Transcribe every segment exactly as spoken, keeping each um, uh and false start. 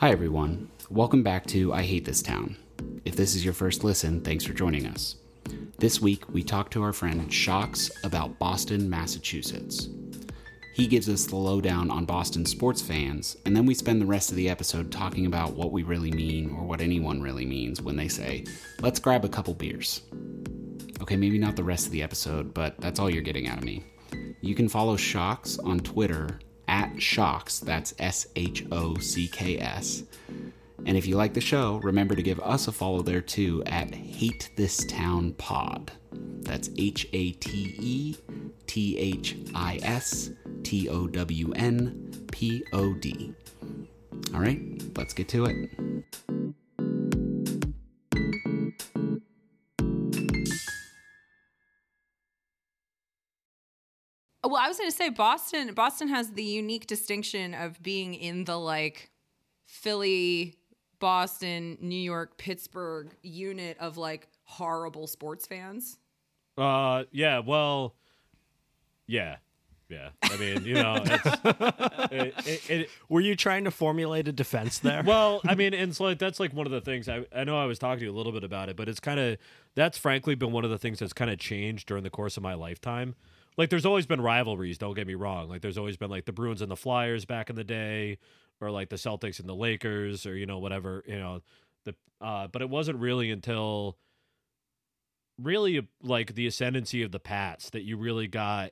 Hi everyone, welcome back to I Hate This Town. If this is your first listen, thanks for joining us. This week, we talk to our friend Shox about Boston, Massachusetts. He gives us the lowdown on Boston sports fans, and then we spend the rest of the episode talking about what we really mean or what anyone really means when they say, let's grab a couple beers. Okay, maybe not the rest of the episode, but that's all you're getting out of me. You can follow Shox on Twitter at Shox, that's S H O C K S. And if you like the show, remember to give us a follow there too at Hate This Town Pod. That's H A T E T H I S T O W N P O D. All right, let's get to it. Well, I was going to say Boston, Boston has the unique distinction of being in the like Philly, Boston, New York, Pittsburgh unit of like horrible sports fans. Uh, yeah, well, yeah, yeah. I mean, you know, it's, it, it, it, were you trying to formulate a defense there? Well, I mean, and so like, that's like one of the things I, I know I was talking to you a little bit about it, but it's kind of, that's frankly been one of the things that's kind of changed during the course of my lifetime. Like there's always been rivalries, don't get me wrong. Like there's always been like the Bruins and the Flyers back in the day, or like the Celtics and the Lakers, or, you know, whatever, you know, the, uh, but it wasn't really until really like the ascendancy of the Pats that you really got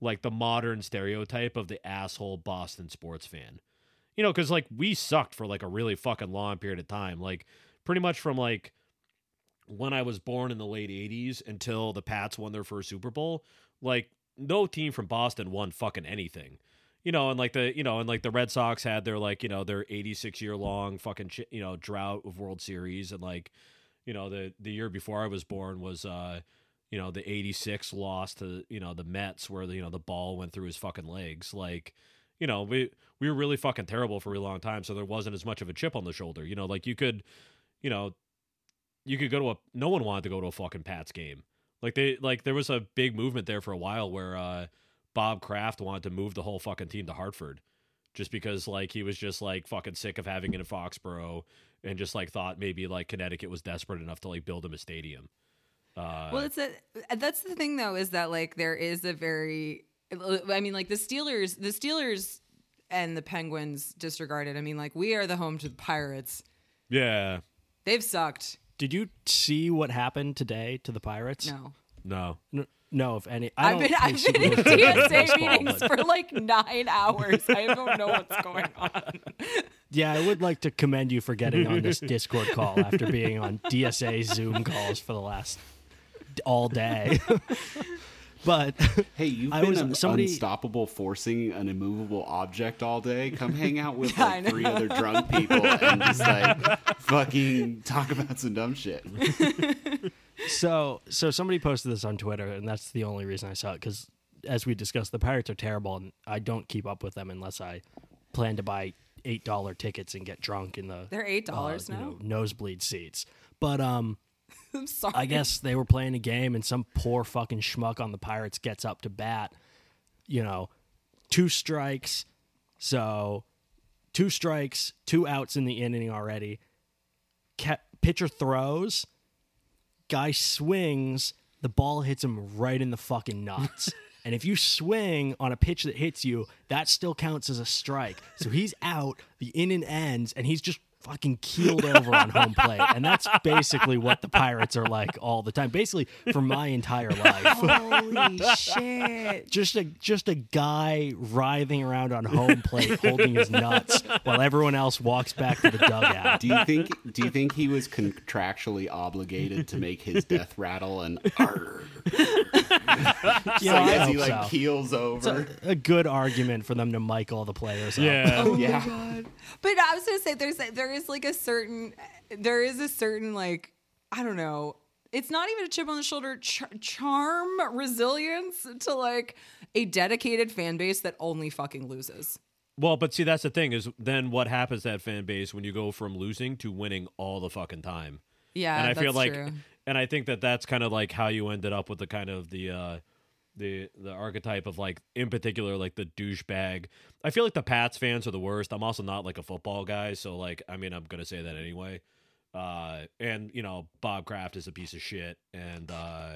like the modern stereotype of the asshole Boston sports fan, you know, cause like we sucked for like a really fucking long period of time. Like pretty much from like when I was born in the late eighties until the Pats won their first Super Bowl, like no team from Boston won fucking anything. You know, and like the, you know, and like the Red Sox had their like, you know, their eighty-six year long fucking, you know, drought of World Series. And like, you know, the, the year before I was born was, uh, you know, the eighty-six loss to, you know, the Mets where the, you know, the ball went through his fucking legs. Like, you know, we, we were really fucking terrible for a really long time. So there wasn't as much of a chip on the shoulder, you know, like you could, you know, you could go to a, no one wanted to go to a fucking Pats game. Like they, like there was a big movement there for a while where, uh, Bob Kraft wanted to move the whole fucking team to Hartford just because like he was just like fucking sick of having it in Foxborough and just like thought maybe like Connecticut was desperate enough to like build him a stadium. Uh, well, it's a, that's the thing though, is that like there is a very, I mean like the Steelers, the Steelers and the Penguins disregarded. I mean like we are the home to the Pirates. Yeah. They've sucked. Did you see what happened today to the Pirates? No. No. No. No, if any. I I've been, I've been in T S A meetings but... for like nine hours. I don't know what's going on. Yeah, I would like to commend you for getting on this Discord call after being on D S A Zoom calls for the last all day. But hey, you've I been was, un- somebody... unstoppable forcing an immovable object all day. Come hang out with like three other drunk people and just like fucking talk about some dumb shit. So, so somebody posted this on Twitter, and that's the only reason I saw it, because as we discussed, the Pirates are terrible, and I don't keep up with them unless I plan to buy eight dollars tickets and get drunk in the... They're eight dollars uh, now? You know, nosebleed seats. But, um... I'm sorry. I guess they were playing a game, and some poor fucking schmuck on the Pirates gets up to bat, you know, two strikes, so... Two strikes, two outs in the inning already. Ca- pitcher throws... Guy swings, the ball hits him right in the fucking nuts. And if you swing on a pitch that hits you, that still counts as a strike. So he's out, the inning ends, and he's just fucking keeled over on home plate. And that's basically what the Pirates are like all the time. Basically, for my entire life. Holy shit. Just a, just a guy writhing around on home plate holding his nuts while everyone else walks back to the dugout. Do you think do you think he was contractually obligated to make his death rattle and arr? Yeah, so as he like so. keels over. It's a, a good argument for them to mic all the players yeah. up. Oh yeah. My God. But I was gonna say there's there There is like a certain, there is a certain like, I don't know. It's not even a chip on the shoulder, ch- charm, resilience to like a dedicated fan base that only fucking loses. Well, but see, that's the thing is then what happens to that fan base when you go from losing to winning all the fucking time. Yeah, and I that's feel like, true. And I think that that's kind of like how you ended up with the kind of the, uh, the the archetype of, like, in particular, like, the douchebag. I feel like the Pats fans are the worst. I'm also not, like, a football guy, so, like, I mean, I'm going to say that anyway. Uh, and, you know, Bob Kraft is a piece of shit, and, uh,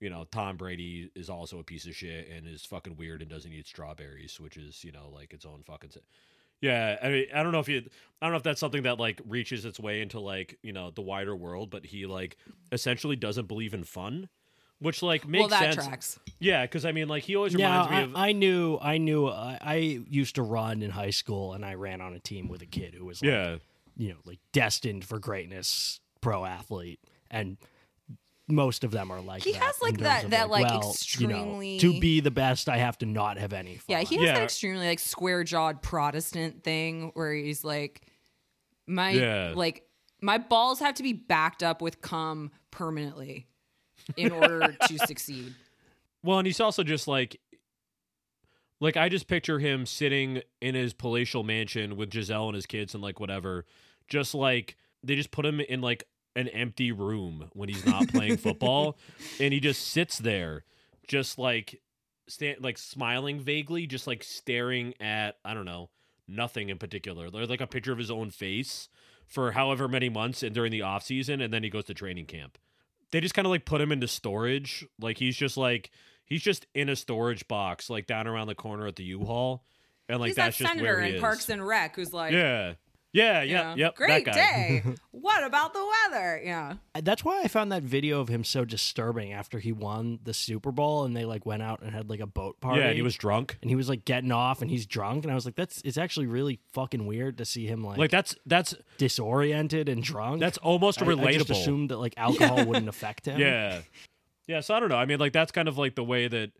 you know, Tom Brady is also a piece of shit and is fucking weird and doesn't eat strawberries, which is, you know, like, its own fucking... T- Yeah, I mean, I don't know if you, I don't know if that's something that, like, reaches its way into, like, you know, the wider world, but he, like, essentially doesn't believe in fun, which, like, makes well, that sense. Tracks. Yeah, because I mean, like, he always reminds yeah, I, me of. I knew, I knew, I, I used to run in high school, and I ran on a team with a kid who was, like, yeah, you know, like, destined for greatness, pro athlete, and most of them are like he that, has like that that like, like well, extremely, you know, to be the best I have to not have any fun. Yeah, he has yeah. that extremely, like, square jawed Protestant thing where he's like, my yeah. like my balls have to be backed up with cum permanently in order to succeed. Well, and he's also just like like I just picture him sitting in his palatial mansion with Giselle and his kids and, like, whatever, just like they just put him in, like, an empty room when he's not playing football, and he just sits there, just like stand, like smiling vaguely, just like staring at, I don't know, nothing in particular. There's like a picture of his own face for however many months and during the off season, and then he goes to training camp. They just kind of like put him into storage, like he's just like he's just in a storage box, like down around the corner at the U-Haul, and like he's that's that just where he is. Senator in Parks and Rec who's like, yeah. Yeah, yeah, yeah. Yep, great day. What about the weather? Yeah. That's why I found that video of him so disturbing after he won the Super Bowl, and they, like, went out and had, like, a boat party. Yeah, and he was drunk. And he was, like, getting off, and he's drunk, and I was like, that's it's actually really fucking weird to see him, like, like that's that's disoriented and drunk. That's almost relatable. I, I just assumed that, like, alcohol wouldn't affect him. Yeah. Yeah, so I don't know. I mean, like, that's kind of, like, the way that,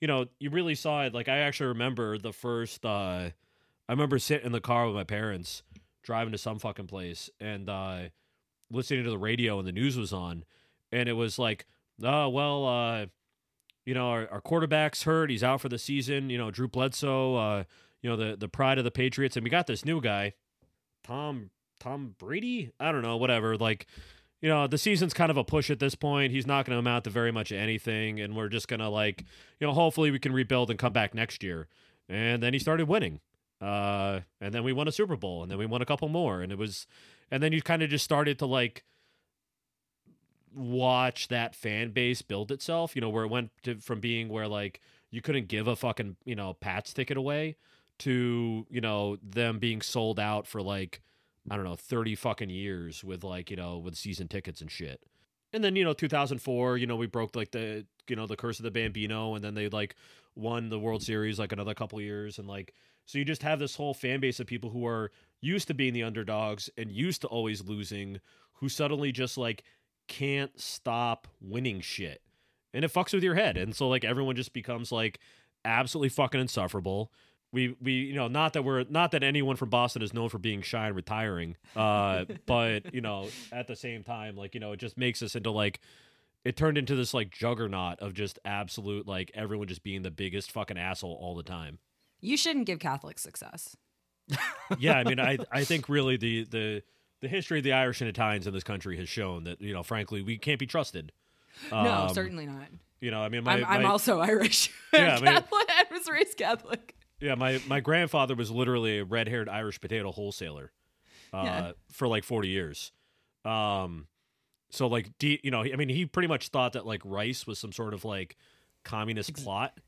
you know, you really saw it. Like, I actually remember the first, uh, I remember sitting in the car with my parents, driving to some fucking place, and uh, listening to the radio, and the news was on, and it was like, oh, well, uh, you know, our, our quarterback's hurt. He's out for the season. You know, Drew Bledsoe, uh, you know, the, the pride of the Patriots. And we got this new guy, Tom, Tom Brady. I don't know, whatever. Like, you know, the season's kind of a push at this point. He's not going to amount to very much of anything. And we're just going to, like, you know, hopefully we can rebuild and come back next year. And then he started winning. Uh, and then we won a Super Bowl, and then we won a couple more, and it was, and then you kind of just started to, like, watch that fan base build itself, you know, where it went to, from being where, like, you couldn't give a fucking, you know, Pats ticket away to, you know, them being sold out for, like, I don't know, thirty fucking years with, like, you know, with season tickets and shit. And then, you know, two thousand four, you know, we broke, like, the, you know, the curse of the Bambino, and then they, like, won the World Series, like, another couple years, and, like, so you just have this whole fan base of people who are used to being the underdogs and used to always losing, who suddenly just, like, can't stop winning shit. And it fucks with your head. And so, like, everyone just becomes, like, absolutely fucking insufferable. We, we, you know, not that we're, not that anyone from Boston is known for being shy and retiring, uh, but, you know, at the same time, like, you know, it just makes us into, like, it turned into this, like, juggernaut of just absolute, like, everyone just being the biggest fucking asshole all the time. You shouldn't give Catholics success. Yeah, I mean, I I think really the, the the history of the Irish and Italians in this country has shown that, you know, frankly, we can't be trusted. Um, no, certainly not. You know, I mean, my, I'm, my, I'm also Irish. Yeah, Catholic. I, mean, I was raised Catholic. Yeah, my, my grandfather was literally a red-haired Irish potato wholesaler uh, yeah. for like forty years. Um, so like, you know, I mean, he pretty much thought that, like, rice was some sort of, like, communist Ex- plot.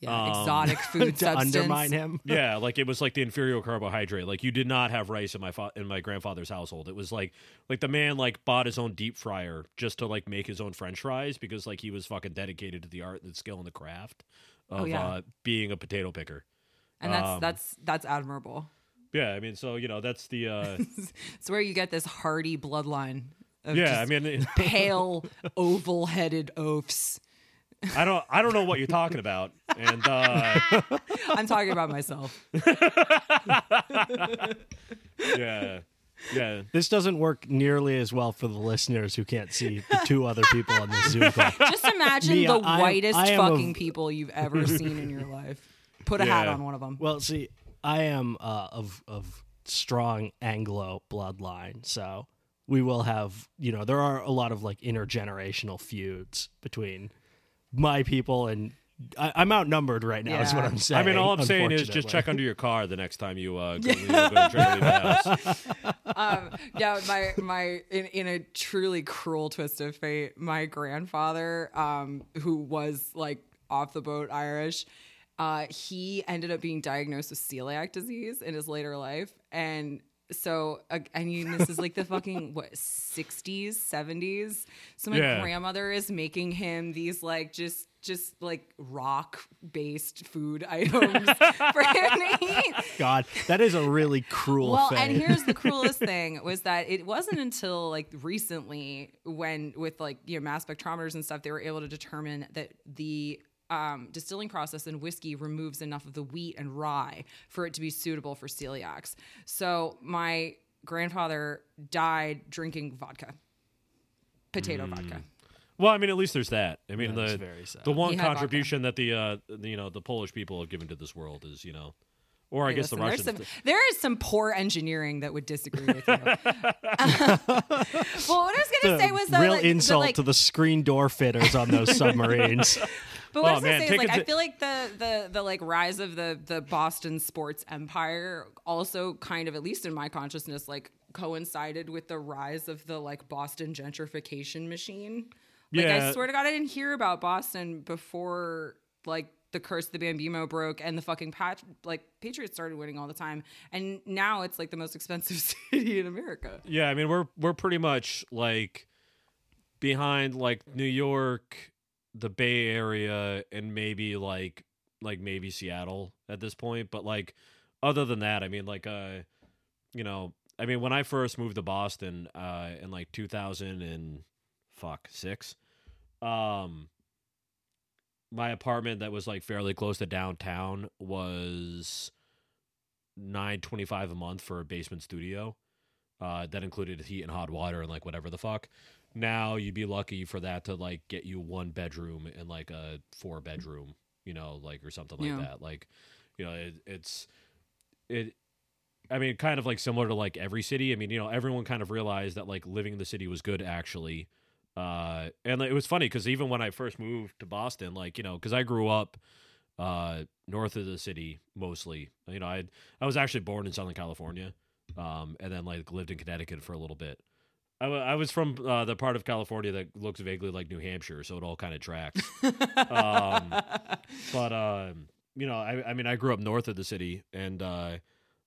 Yeah, exotic um, food to substance. Undermine him. Yeah, like it was like the inferior carbohydrate. Like you did not have rice in my fa- in my grandfather's household. It was like like the man like bought his own deep fryer just to like make his own French fries because like he was fucking dedicated to the art, the skill, and the craft of oh, yeah. uh, being a potato picker. And that's um, that's that's admirable. Yeah, I mean, so you know that's the. Uh, it's where you get this hardy bloodline. Of yeah, I mean, pale, oval-headed oafs. I don't. I don't know what you're talking about, and uh, I'm talking about myself. yeah, yeah. This doesn't work nearly as well for the listeners who can't see the two other people on this Zoom call. Just imagine Mia, the I, whitest I fucking a... people you've ever seen in your life. Put a yeah. hat on one of them. Well, see, I am uh, of of strong Anglo bloodline, so we will have. You know, there are a lot of like intergenerational feuds between my people and I, I'm outnumbered right now, yeah. is what I'm saying. I mean, all I'm saying is just check under your car the next time you uh, go, you know, go and try to leave the house. Um, yeah, my my in, in a truly cruel twist of fate, my grandfather, um, who was like off the boat Irish, uh, he ended up being diagnosed with celiac disease in his later life, and. So, uh, I mean, this is like the fucking, what, sixties, seventies? So my yeah. grandmother is making him these, like, just, just like rock-based food items for him to eat. God, that is a really cruel well, thing. Well, and here's the cruelest thing, was that it wasn't until, like, recently when, with, like, you know, mass spectrometers and stuff, they were able to determine that the... Um, distilling process in whiskey removes enough of the wheat and rye for it to be suitable for celiacs. So my grandfather died drinking vodka, potato mm. vodka. Well, I mean, at least there's that. I mean, yeah, the very sad. the one contribution vodka. that the uh, the, you know, the Polish people have given to this world is, you know, or I hey, guess listen, the Russians. Some, there is some poor engineering that would disagree with you. Well, what I was going to say was the real like, insult the, like, to the screen door fitters on those submarines. But what oh, I was going to say is, like, t- I feel like the, the, the like rise of the, the Boston sports empire also kind of, at least in my consciousness, like coincided with the rise of the like Boston gentrification machine. Like yeah. I swear to God, I didn't hear about Boston before like the curse of the Bambino broke and the fucking pat- like Patriots started winning all the time. And now it's like the most expensive city in America. Yeah, I mean, we're we're pretty much like behind like New York, the Bay Area, and maybe like like maybe Seattle at this point, but like other than that, I mean, like uh you know, I mean, when I first moved to Boston uh in like two thousand and fuck six, um my apartment that was like fairly close to downtown was nine twenty-five a month for a basement studio uh that included heat and hot water and like whatever the fuck. Now you'd be lucky for that to like get you one bedroom and like a four bedroom, you know, like or something like yeah. that. Like, you know, it, it's it. I mean, kind of like similar to like every city. I mean, you know, everyone kind of realized that like living in the city was good actually, uh, and it was funny because even when I first moved to Boston, like you know, because I grew up uh, north of the city mostly. You know, I I was actually born in Southern California, um, and then like lived in Connecticut for a little bit. I, w- I was from uh, the part of California that looks vaguely like New Hampshire, so it all kind of tracks. um, but, uh, you know, I, I mean, I grew up north of the city and uh,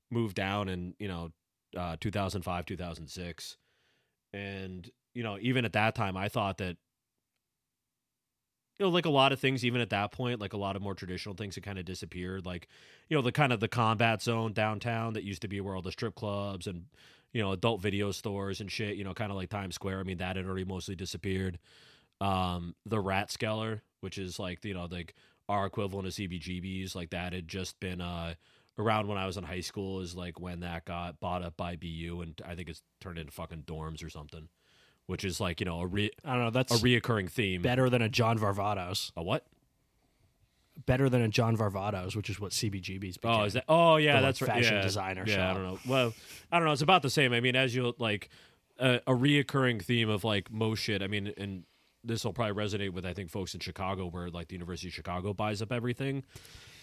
moved down in, you know, uh, two thousand five, two thousand six. And, you know, even at that time, I thought that, you know, like a lot of things, even at that point, like a lot of more traditional things had kind of disappeared. Like, you know, the kind of the Combat Zone downtown that used to be where all the strip clubs and, you know, adult video stores and shit, you know, kind of like Times Square. I mean, that had already mostly disappeared. Um, the Ratskeller, which is like, you know, like our equivalent of C B G Bs, like that had just been uh, around when I was in high school is like when that got bought up by B U, and I think it's turned into fucking dorms or something, which is like, you know, a re- I don't know, that's a reoccurring theme. Better than a John Varvatos. A what? Better than a John Varvatos, which is what C B G Bs became. Oh, is that? Oh, yeah, the, that's like, right. Fashion yeah. designer. Yeah, shop. I don't know. Well, I don't know. It's about the same. I mean, as you like uh, a reoccurring theme of like most shit. I mean, and this will probably resonate with I think folks in Chicago, where like the University of Chicago buys up everything,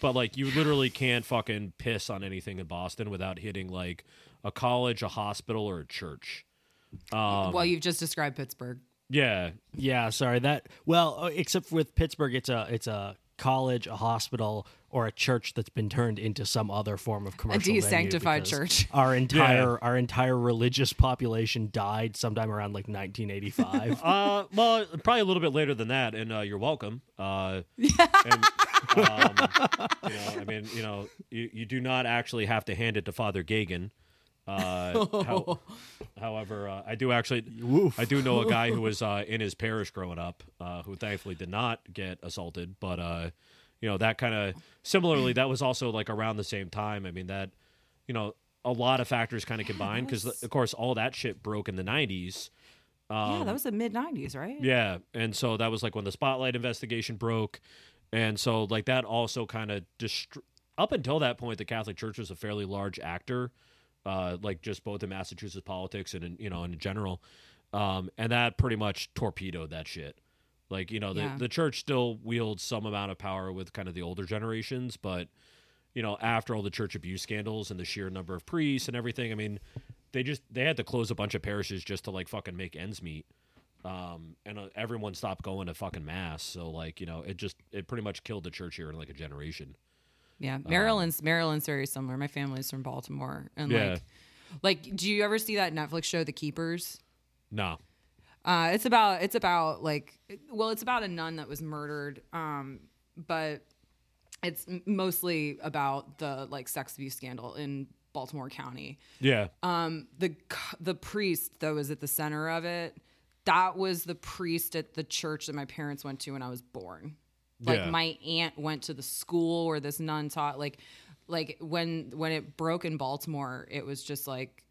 but like you literally can't fucking piss on anything in Boston without hitting like a college, a hospital, or a church. Um, well, you've just described Pittsburgh. Yeah, yeah. Sorry that. Well, except with Pittsburgh, it's a it's a. college, a hospital, or a church that's been turned into some other form of commercial venue. A desanctified church. Our entire yeah. our entire religious population died sometime around like nineteen eighty-five. uh, well, probably a little bit later than that. And uh, you're welcome. Uh, and, um, you know, I mean, you know, you, you do not actually have to hand it to Father Gagan. Uh, oh. how, however, uh, I do actually, Oof. I do know a guy who was uh, in his parish growing up, uh, who thankfully did not get assaulted. But uh, you know, that kind of similarly, that was also like around the same time. I mean, that you know, a lot of factors kind of combined because, yes. of course, all that shit broke in the nineties. Um, yeah, that was the mid nineties, right? Yeah, and so that was like when the Spotlight investigation broke, and so like that also kind of dist- up until that point, the Catholic Church was a fairly large actor. Uh, like just both in Massachusetts politics and in, you know, in general, um, and that pretty much torpedoed that shit. Like, you know, the, yeah. the church still wields some amount of power with kind of the older generations, but, you know, after all the church abuse scandals and the sheer number of priests and everything, I mean, they just, they had to close a bunch of parishes just to, like, fucking make ends meet. Um, and uh, everyone stopped going to fucking mass. So, like, you know, it just, it pretty much killed the church here in, like, a generation. Yeah. Maryland's, um, Maryland's very similar. My family's from Baltimore. And, yeah. like, like, do you ever see that Netflix show, The Keepers? No. Uh, it's about, it's about like, well, it's about a nun that was murdered, um, but it's mostly about the like sex abuse scandal in Baltimore County. Yeah. Um, the, the priest that was at the center of it, that was the priest at the church that my parents went to when I was born. Like yeah. my aunt went to the school where this nun taught, like, like when, when it broke in Baltimore, it was just like,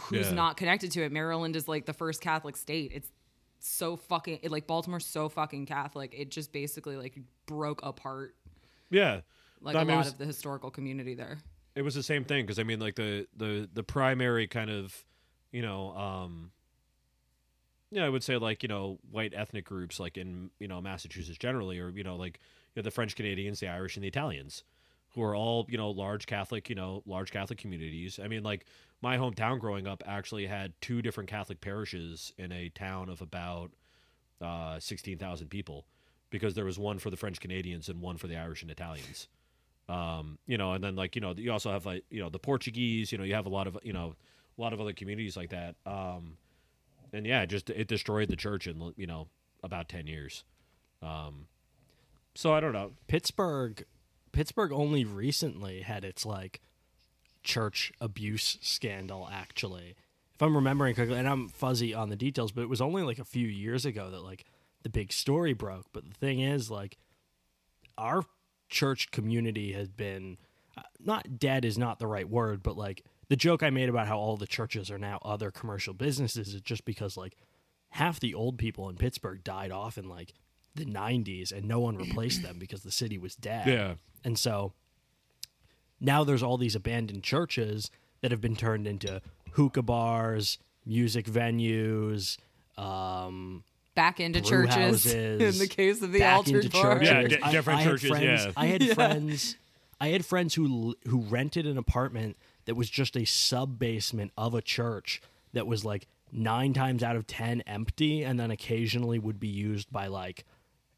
who's yeah. not connected to it. Maryland is like the first Catholic state. It's so fucking it, like Baltimore's so fucking Catholic. It just basically like broke apart. Yeah. Like no, a I mean, lot was, of the historical community there. It was the same thing. Cause I mean like the, the, the primary kind of, you know, um, yeah, I would say like, you know, white ethnic groups like in, you know, Massachusetts generally, or, you know, like you know, the French Canadians, the Irish and the Italians, who are all, you know, large Catholic, you know, large Catholic communities. I mean, like my hometown growing up actually had two different Catholic parishes in a town of about uh, sixteen thousand people, because there was one for the French Canadians and one for the Irish and Italians. Um, you know, and then like, you know, you also have like, you know, the Portuguese, you know, you have a lot of, you know, a lot of other communities like that. Um, and yeah, just, it destroyed the church in, you know, about ten years. Um, so I don't know. Pittsburgh... Pittsburgh only recently had its, like, church abuse scandal, actually. If I'm remembering correctly, and I'm fuzzy on the details, but it was only, like, a few years ago that, like, the big story broke. But the thing is, like, our church community has been, not dead is not the right word, but, like, the joke I made about how all the churches are now other commercial businesses is just because, like, half the old people in Pittsburgh died off in, like, the nineties, and no one replaced them because the city was dead. Yeah. And so now there's all these abandoned churches that have been turned into hookah bars, music venues, um, back into churches. Houses, in the case of the altered bar, yeah, d- different I, I churches. Friends, yeah, I had yeah. friends. I had friends who who rented an apartment that was just a sub basement of a church that was like nine times out of ten empty, and then occasionally would be used by like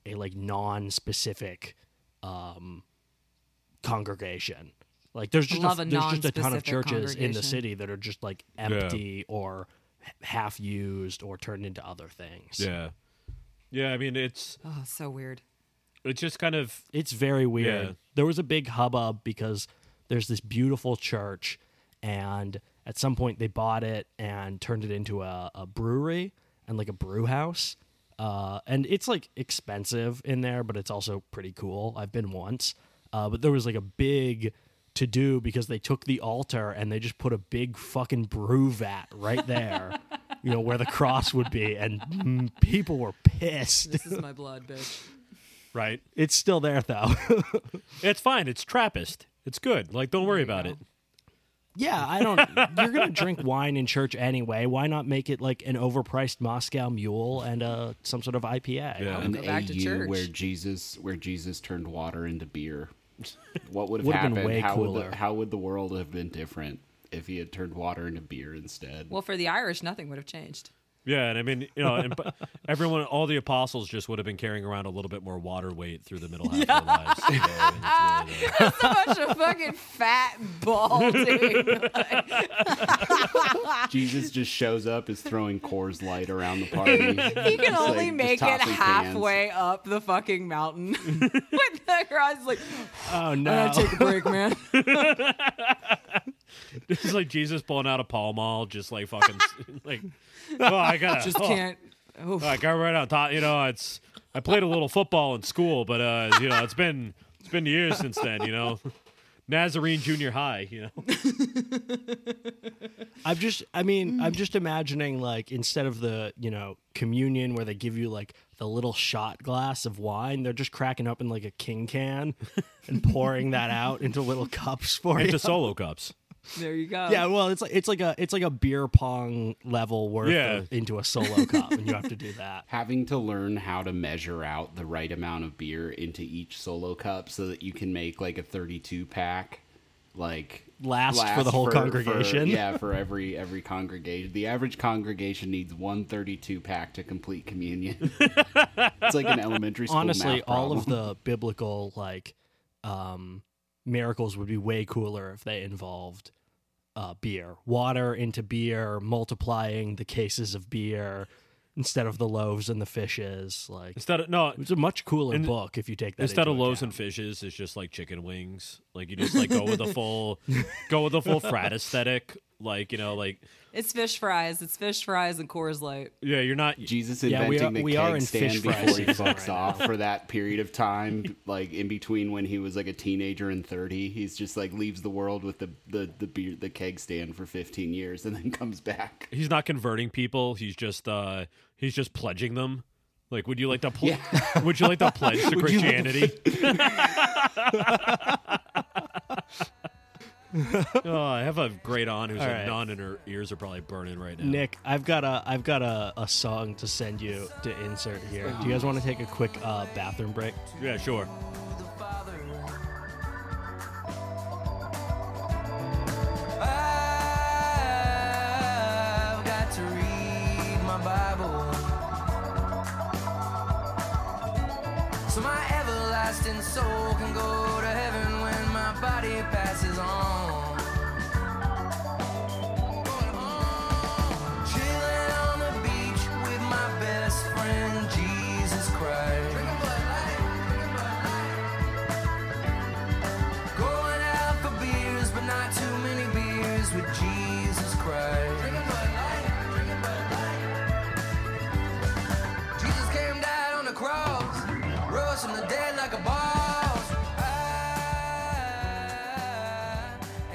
a like non-specific um congregation. Like there's just a, a there's just a ton of churches in the city that are just like empty yeah. or half used or turned into other things. Yeah. Yeah, I mean it's oh, so weird. It's just kind of it's very weird. Yeah. There was a big hubbub because there's this beautiful church, and at some point they bought it and turned it into a, a brewery and like a brew house. Uh, and it's like expensive in there, but it's also pretty cool. I've been once. Uh, but there was like a big to-do because they took the altar and they just put a big fucking brew vat right there, you know, where the cross would be. And mm, people were pissed. This is my blood, bitch. Right. It's still there, though. It's fine. It's Trappist. It's good. Like, don't worry about go. it. Yeah, I don't... You're going to drink wine in church anyway. Why not make it like an overpriced Moscow Mule and uh, some sort of I P A? Yeah. An A U where Jesus, where Jesus turned water into beer. What would have happened? Been way how, would the, how would the world have been different if he had turned water into beer instead? Well, for the Irish, nothing would have changed. Yeah, and I mean, you know, and everyone, all the apostles just would have been carrying around a little bit more water weight through the middle half yeah. of their lives. So, really that's a bunch of fucking fat, balding. Like. Jesus just shows up, is throwing Coors Light around the party. He can just, only like, make it halfway hands. up the fucking mountain. With the crowd's like, oh no, I gotta take a break, man. It's like Jesus pulling out a Pall Mall, just like fucking, like. Oh, I gotta, just oh. can't. Oh. I got right on top. You know, it's. I played a little football in school, but uh, you know, it's been it's been years since then. You know, Nazarene Junior High. You know, I'm just. I mean, I'm just imagining like instead of the you know communion where they give you like the little shot glass of wine, they're just cracking up in like a king can and pouring that out into little cups for into you. Into solo cups. There you go. Yeah, well, it's like it's like a it's like a beer pong level worth yeah. of, into a solo cup, and you have to do that. Having to learn how to measure out the right amount of beer into each solo cup so that you can make like a thirty-two pack, like last, last for the whole for, congregation. For, yeah, for every every congregation. The average congregation needs one thirty-two pack to complete communion. It's like an elementary school. Honestly, math all of the biblical like. Um, miracles would be way cooler if they involved uh, beer. Water into beer, multiplying the cases of beer instead of the loaves and the fishes. Like instead of no, it's a much cooler and, book if you take that. Instead of loaves and fishes, it's just like chicken wings. Like you just like go with the full, go with the full frat aesthetic. Like you know, like it's fish fries. It's fish fries and Coors Light. Yeah, you're not Jesus inventing yeah, we are, the we keg are in stand fish before fries. He fucks off for that period of time, like in between when he was like a teenager and thirty. He's just like leaves the world with the the the, beer, the keg stand for fifteen years and then comes back. He's not converting people. He's just uh, he's just pledging them. Like, would you like to pl- yeah. would you like to pledge to Christianity? Oh, I have a great aunt who's right. a nun, and her ears are probably burning right now. Nick, I've got a, I've got a, a song to send you to insert here. Do you guys want to take a quick uh, bathroom break? Yeah, sure. I've got to read my Bible, so my everlasting soul can go to heaven when my body passes on.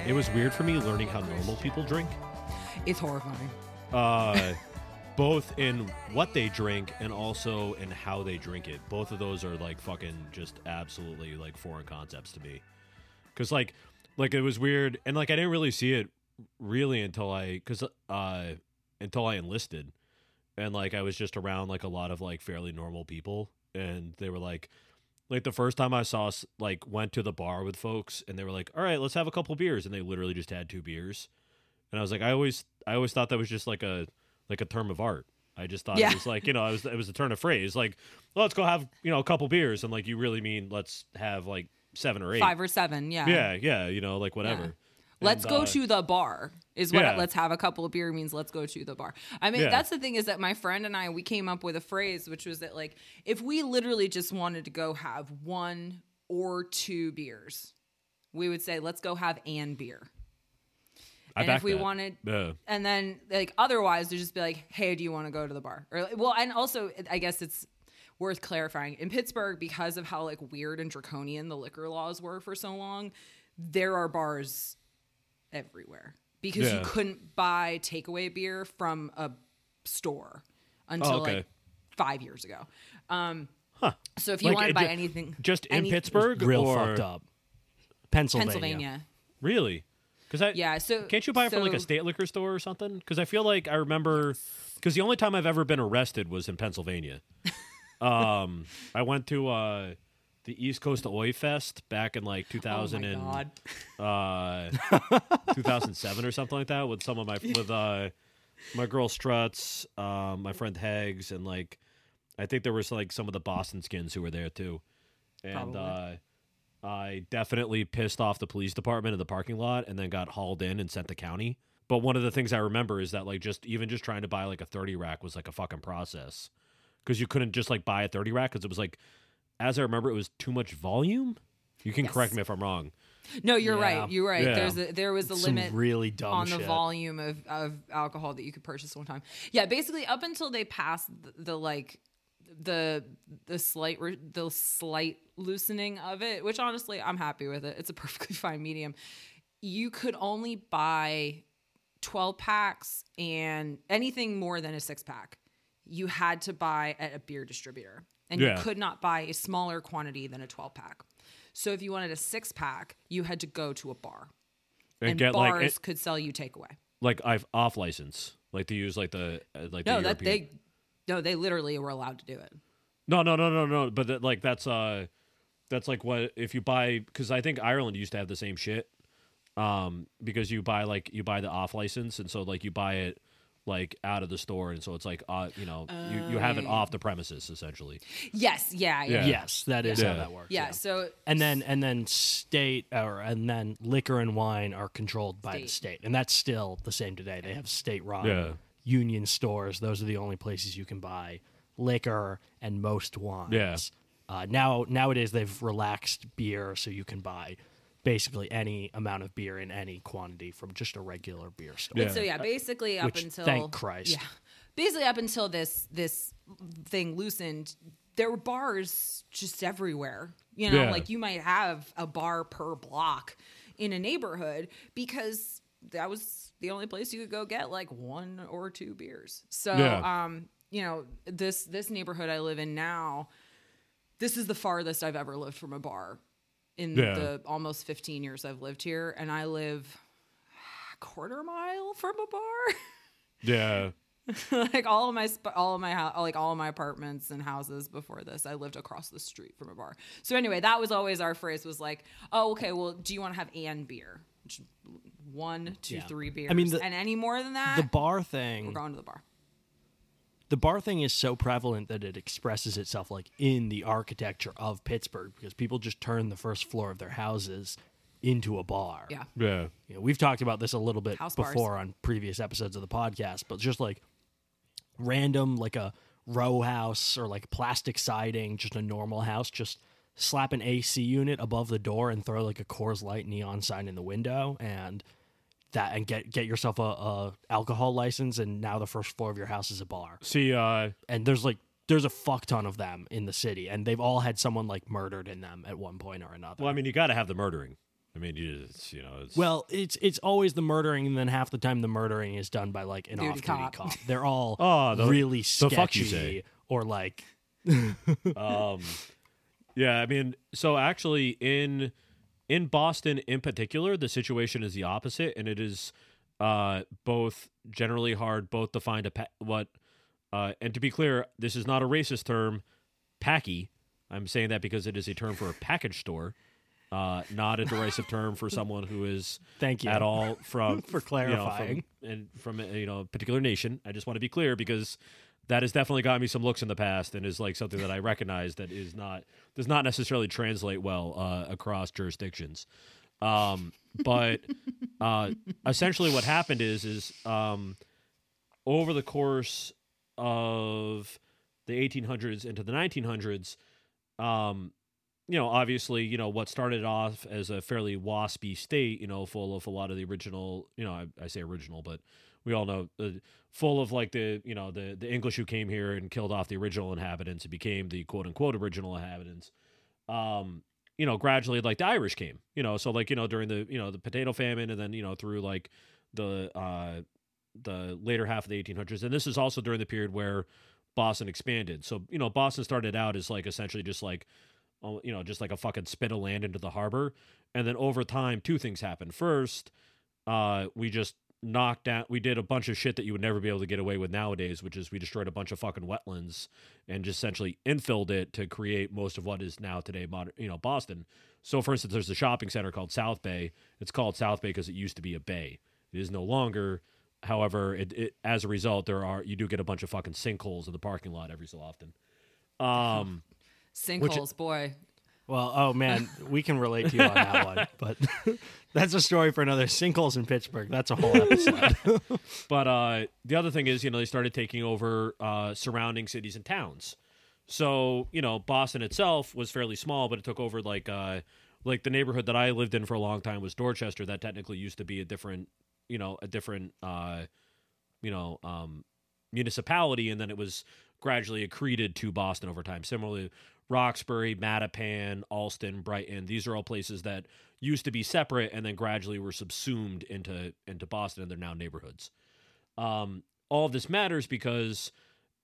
It was weird for me learning how normal people drink. It's horrifying. Uh, both in what they drink and also in how they drink it. Both of those are like fucking just absolutely like foreign concepts to me. Because like, like it was weird, and like I didn't really see it really until I, because uh, until I enlisted, and like I was just around like a lot of like fairly normal people, and they were like. Like, the first time I saw, like, went to the bar with folks, and they were like, all right, let's have a couple beers, and they literally just had two beers. And I was like, I always I always thought that was just, like, a like a term of art. I just thought yeah. it was, like, you know, it was, it was a turn of phrase. Like, well, let's go have, you know, a couple beers, and, like, you really mean let's have, like, seven or eight. Five or seven, yeah. Yeah, yeah, you know, like, whatever. Yeah. Let's and, go uh, to the bar is what yeah. let's have a couple of beer means. Let's go to the bar. I mean, yeah. that's the thing is that my friend and I, we came up with a phrase, which was that like, if we literally just wanted to go have one or two beers, we would say, let's go have an beer. I and if we that. wanted, yeah. and then like, otherwise they'd just be like, hey, do you want to go to the bar? Or well, and also I guess it's worth clarifying in Pittsburgh, because of how like weird and draconian the liquor laws were for so long, there are bars everywhere because yeah. you couldn't buy takeaway beer from a store until oh, okay. like five years ago. Um, huh. So if you like, wanted to buy ju- anything, just in anything, Pittsburgh, real or fucked up, Pennsylvania, Pennsylvania. Really? Because I yeah, so can't you buy it so, from like a state liquor store or something? Because I feel like I remember because the only time I've ever been arrested was in Pennsylvania. um, I went to. Uh, The East Coast Oi Fest back in like two thousand oh and uh, two thousand seven or something like that with some of my with uh, my girl Struts, um, my friend Hags, and like I think there was like some of the Boston Skins who were there too. And uh, I definitely pissed off the police department in the parking lot and then got hauled in and sent to county. But one of the things I remember is that like just even just trying to buy like a thirty rack was like a fucking process because you couldn't just like buy a thirty rack because it was like. As I remember, it was too much volume. You can yes. correct me if I'm wrong. No, you're yeah. right. You're right. Yeah. There's a, there was a Some limit really dumb on shit. the volume of, of alcohol that you could purchase one time. Yeah, basically up until they passed the, the like the the slight re- the slight loosening of it, which honestly I'm happy with it. It's a perfectly fine medium. You could only buy twelve packs and anything more than a six pack. You had to buy at a beer distributor. And yeah. you could not buy a smaller quantity than a twelve pack. So if you wanted a six pack, you had to go to a bar. and, and get bars like, it, could sell you takeaway. Like I've off license, like to use like the uh, like no the that European. they no they literally were allowed to do it. No no no no no, but that, like that's uh that's like what if you buy because I think Ireland used to have the same shit, um because you buy like you buy the off license and so like you buy it like out of the store and so it's like uh you know uh, you, you have it off the premises essentially. Yes, yeah, yeah. yeah. Yes, that is yeah. how that works. Yeah, yeah, so and then and then state or and then liquor and wine are controlled state. by the state. And that's still the same today. They have state run yeah. union stores. Those are the only places you can buy liquor and most wines. Yeah. Uh, now nowadays they've relaxed beer so you can buy basically any amount of beer in any quantity from just a regular beer store. Yeah. So yeah, basically up Which, until thank Christ. Yeah, basically up until this this thing loosened, there were bars just everywhere. You know, yeah. like you might have a bar per block in a neighborhood because that was the only place you could go get like one or two beers. So yeah. um, you know, this this neighborhood I live in now, this is the farthest I've ever lived from a bar. In yeah. the almost fifteen years I've lived here, and I live a quarter mile from a bar. Yeah, like all of my all of my like all of my apartments and houses before this, I lived across the street from a bar. So anyway, that was always our phrase was like, "Oh, okay, well, do you want to have an beer? One, two, yeah. three beers. I mean, the, and any more than that, the bar thing. We're going to the bar." The bar thing is so prevalent that it expresses itself like in the architecture of Pittsburgh because people just turn the first floor of their houses into a bar. Yeah. Yeah. You know, we've talked about this a little bit House before bars. on previous episodes of the podcast, but just like random, like a row house or like plastic siding, just a normal house, just slap an A C unit above the door and throw like a Coors Light neon sign in the window and that and get get yourself a, a alcohol license and now the first floor of your house is a bar. See, uh, and there's like there's a fuck ton of them in the city, and they've all had someone like murdered in them at one point or another. Well, I mean, you got to have the murdering. I mean, you just, you know, it's... well, it's it's always the murdering, and then half the time the murdering is done by like an off-duty cop. cop. They're all oh, the, really sketchy the fuck you say. or like, um, yeah. I mean, so actually in. In Boston, in particular, the situation is the opposite, and it is uh, both generally hard both to find a pa- what. Uh, and to be clear, this is not a racist term, packy. I'm saying that because it is a term for a package store, uh, not a derisive term for someone who is thank you at all from for clarifying you know, from, and from you know a particular nation. I just want to be clear because that has definitely got me some looks in the past and is like something that I recognize that is not does not necessarily translate well uh, across jurisdictions. Um, but uh, essentially what happened is, is um, over the course of the eighteen hundreds into the nineteen hundreds, um, you know, obviously, you know, what started off as a fairly waspy state, you know, full of a lot of the original, you know, I, I say original, but we all know, uh, full of like the, you know, the, the English who came here and killed off the original inhabitants and became the quote unquote original inhabitants. Um, you know, gradually like the Irish came, you know, so like, you know, during the, you know, the potato famine and then, you know, through like the, uh, the later half of the eighteen hundreds. And this is also during the period where Boston expanded. So, you know, Boston started out as like essentially just like, you know, just like a fucking spit of land into the harbor. And then over time, two things happened. First, uh, we just, knocked out we did a bunch of shit that you would never be able to get away with nowadays, which is we destroyed a bunch of fucking wetlands and just essentially infilled it to create most of what is now today modern, you know, Boston. So for instance, there's a shopping center called South Bay. It's called South Bay because it used to be a bay. It is no longer. However, it, it as a result, there are you do get a bunch of fucking sinkholes in the parking lot every so often. Um sinkholes, boy. Well, oh man, we can relate to you on that one, but that's a story for another. Sinkholes in Pittsburgh, that's a whole episode. But uh, the other thing is, you know, they started taking over uh, surrounding cities and towns. So, you know, Boston itself was fairly small, but it took over like uh, like the neighborhood that I lived in for a long time was Dorchester. That technically used to be a different, you know, a different, uh, you know, um, municipality, and then it was gradually accreted to Boston over time. Similarly, Roxbury, Mattapan, Allston, Brighton, these are all places that used to be separate and then gradually were subsumed into into Boston, and they're now neighborhoods. Um, all of this matters because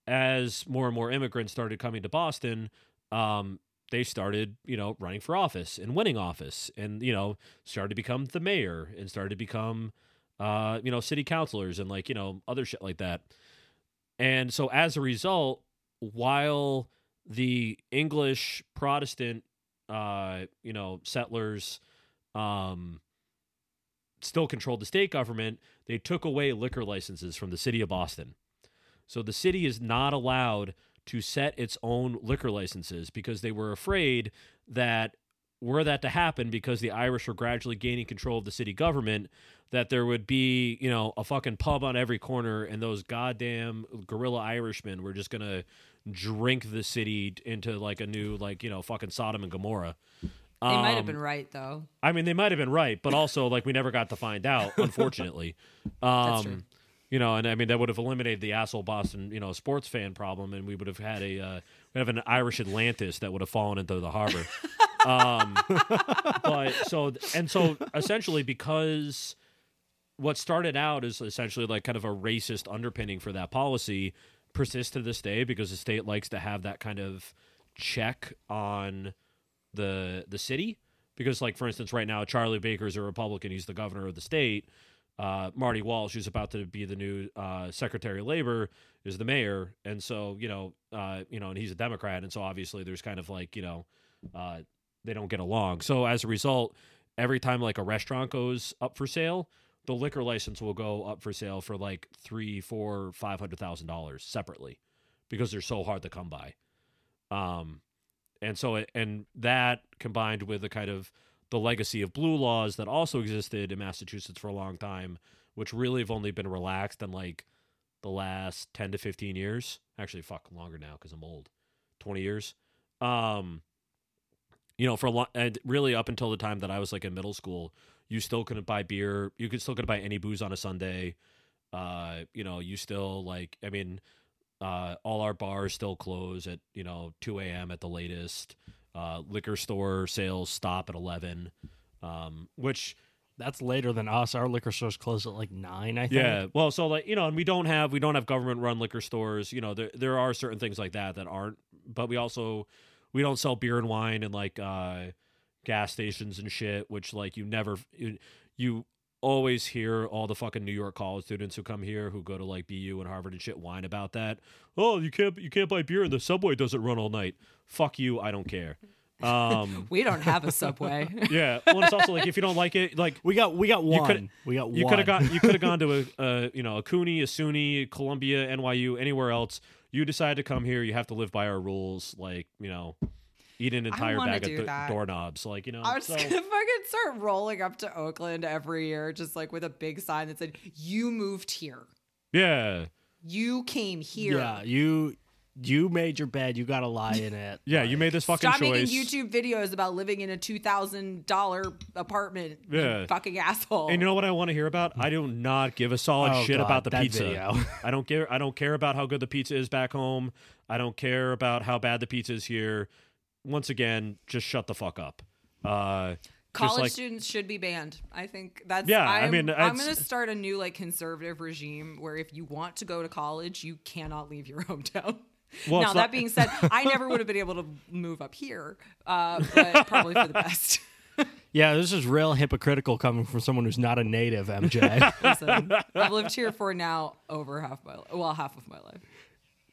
as more and more immigrants started coming to Boston, um, they started, you know, running for office and winning office and, you know, started to become the mayor and started to become, uh, you know, city councilors and, like, you know, other shit like that. And so as a result, while the English Protestant, uh, you know, settlers um, still controlled the state government, they took away liquor licenses from the city of Boston. So the city is not allowed to set its own liquor licenses because they were afraid that were that to happen, because the Irish were gradually gaining control of the city government, that there would be, you know, a fucking pub on every corner and those goddamn guerrilla Irishmen were just going to drink the city into, like, a new, like, you know, fucking Sodom and Gomorrah. They um, might have been right, though. I mean, they might have been right, but also, like, we never got to find out, unfortunately. um, That's true. You know, and I mean, that would have eliminated the asshole Boston, you know, sports fan problem, and we would have had a, uh, we'd have an Irish Atlantis that would have fallen into the harbor. um, but so, and so essentially, because what started out as essentially like kind of a racist underpinning for that policy persists to this day, because the state likes to have that kind of check on the, the city. Because, like, for instance, right now, Charlie Baker is a Republican. He's the governor of the state. Uh, Marty Walsh, who's about to be the new uh, Secretary of Labor, is the mayor, and so, you know, uh, you know, and he's a Democrat, and so obviously there's kind of, like, you know, uh, they don't get along. So as a result, every time, like, a restaurant goes up for sale, the liquor license will go up for sale for like three, four, five hundred thousand dollars separately, because they're so hard to come by. Um, and so it, and that combined with the kind of the legacy of blue laws that also existed in Massachusetts for a long time, which really have only been relaxed in, like, the last ten to fifteen years. Actually, fuck, longer now, because I'm old. twenty years. Um, you know, for a long, and really up until the time that I was, like, in middle school, you still couldn't buy beer. You could still couldn't buy any booze on a Sunday. Uh, you know, you still, like, I mean, uh, all our bars still close at, you know, two a.m. at the latest. Uh, liquor store sales stop at eleven, um, which that's later than us. Our liquor stores close at like nine, I think. Yeah, well, so, like, you know, and we don't have we don't have government run liquor stores. You know, there there are certain things like that that aren't, but we also we don't sell beer and wine in, like, uh, gas stations and shit, which, like, you never you, you always hear all the fucking New York college students who come here who go to, like, B U and Harvard and shit whine about that. Oh, you can't you can't buy beer and the subway doesn't run all night. Fuck you, I don't care. Um, we don't have a subway. Yeah, well, it's also like if you don't like it, like we got we got one. We got one. You could have got you could have gone to a, a you know a CUNY, a SUNY, Columbia, N Y U, anywhere else. You decide to come here, you have to live by our rules. Like, you know, eat an entire bag of th- doorknobs, like, you know. I was so. gonna fucking start rolling up to Oakland every year, just like with a big sign that said, "You moved here." Yeah. You came here. Yeah. You. You made your bed. You got to lie in it. Yeah, you made this fucking Stop choice. Stop making YouTube videos about living in a two thousand dollars apartment, yeah. You fucking asshole. And you know what I want to hear about? I do not give a solid oh, shit God, about the pizza. Video. I don't care. I don't care about how good the pizza is back home. I don't care about how bad the pizza is here. Once again, just shut the fuck up. Uh, College like, students should be banned. I think that's... Yeah, I'm, I mean... I'm going to start a new, like, conservative regime where if you want to go to college, you cannot leave your hometown. Well, now, that not- being said, I never would have been able to move up here, uh, but probably for the best. Yeah, this is real hypocritical coming from someone who's not a native, M J. Listen, I've lived here for now over half my life. Well, half of my life.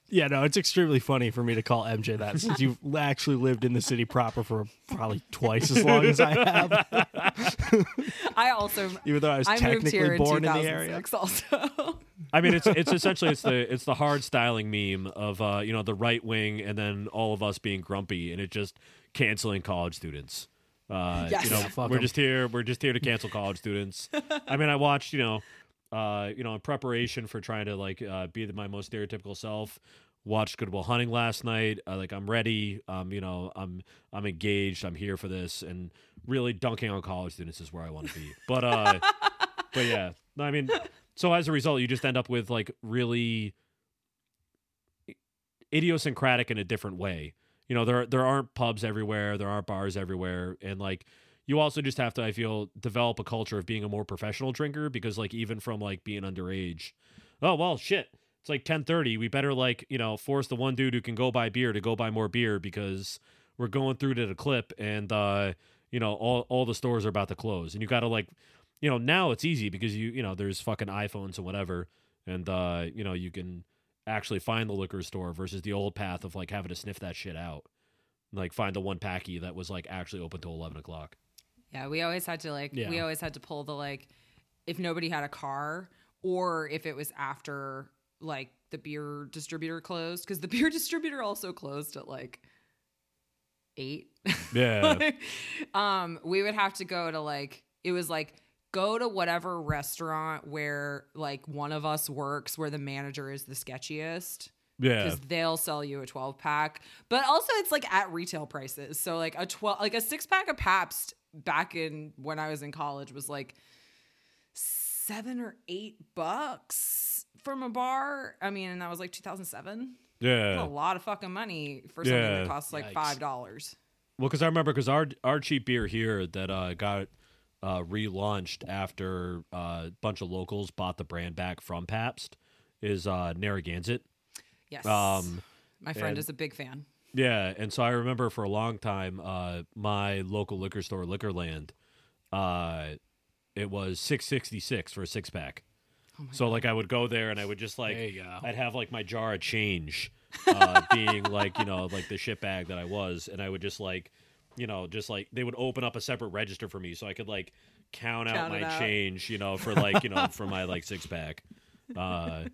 Yeah, no, it's extremely funny for me to call M J that since you've actually lived in the city proper for probably twice as long as I have. I also, even though I was I technically born in, in the area, also. I mean, it's it's essentially it's the it's the hard styling meme of uh, you know the right wing and then all of us being grumpy and it just canceling college students. Uh, yes. You know, yeah, we're em. just here. We're just here to cancel college students. I mean, I watched you know. Uh, you know, in preparation for trying to like uh, be my most stereotypical self, watched Good Will Hunting last night. Uh, like I'm ready. Um, you know, I'm I'm engaged. I'm here for this, and really dunking on college students is where I want to be. But uh, but yeah, I mean, so as a result, you just end up with like really idiosyncratic in a different way. You know, there there aren't pubs everywhere, there aren't bars everywhere, and like. You also just have to, I feel, develop a culture of being a more professional drinker because, like, even from, like, being underage, oh, well, shit, it's like ten thirty. We better, like, you know, force the one dude who can go buy beer to go buy more beer because we're going through to the clip, and uh, you know, all all the stores are about to close, and you got to, like, you know, now it's easy because you you know there's fucking iPhones and whatever, and uh, you know, you can actually find the liquor store versus the old path of like having to sniff that shit out, like find the one packy that was like actually open till eleven o'clock. Yeah, we always had to like yeah. we always had to pull the like if nobody had a car or if it was after like the beer distributor closed, because the beer distributor also closed at like eight. Yeah. like, um, we would have to go to like it was like go to whatever restaurant where like one of us works where the manager is the sketchiest. Yeah, because they'll sell you a twelve pack, but also it's like at retail prices. So like a twelve, like a six pack of Pabst back in when I was in college was like seven or eight bucks from a bar. I mean, and that was like two thousand seven. Yeah. That's a lot of fucking money for something yeah. that costs like Yikes. five dollars. Well, because I remember because our, our cheap beer here that uh, got uh, relaunched after a uh, bunch of locals bought the brand back from Pabst is uh, Narragansett. Yes. Um, My friend and- is a big fan. Yeah, and so I remember for a long time, uh, my local liquor store, Liquorland, uh, it was six sixty-six for a six pack. Oh so God. Like I would go there and I would just like I'd have like my jar of change, uh, being like you know like the shit bag that I was, and I would just like you know just like they would open up a separate register for me so I could like count, count out my out. change you know for like you know for my like six pack, uh,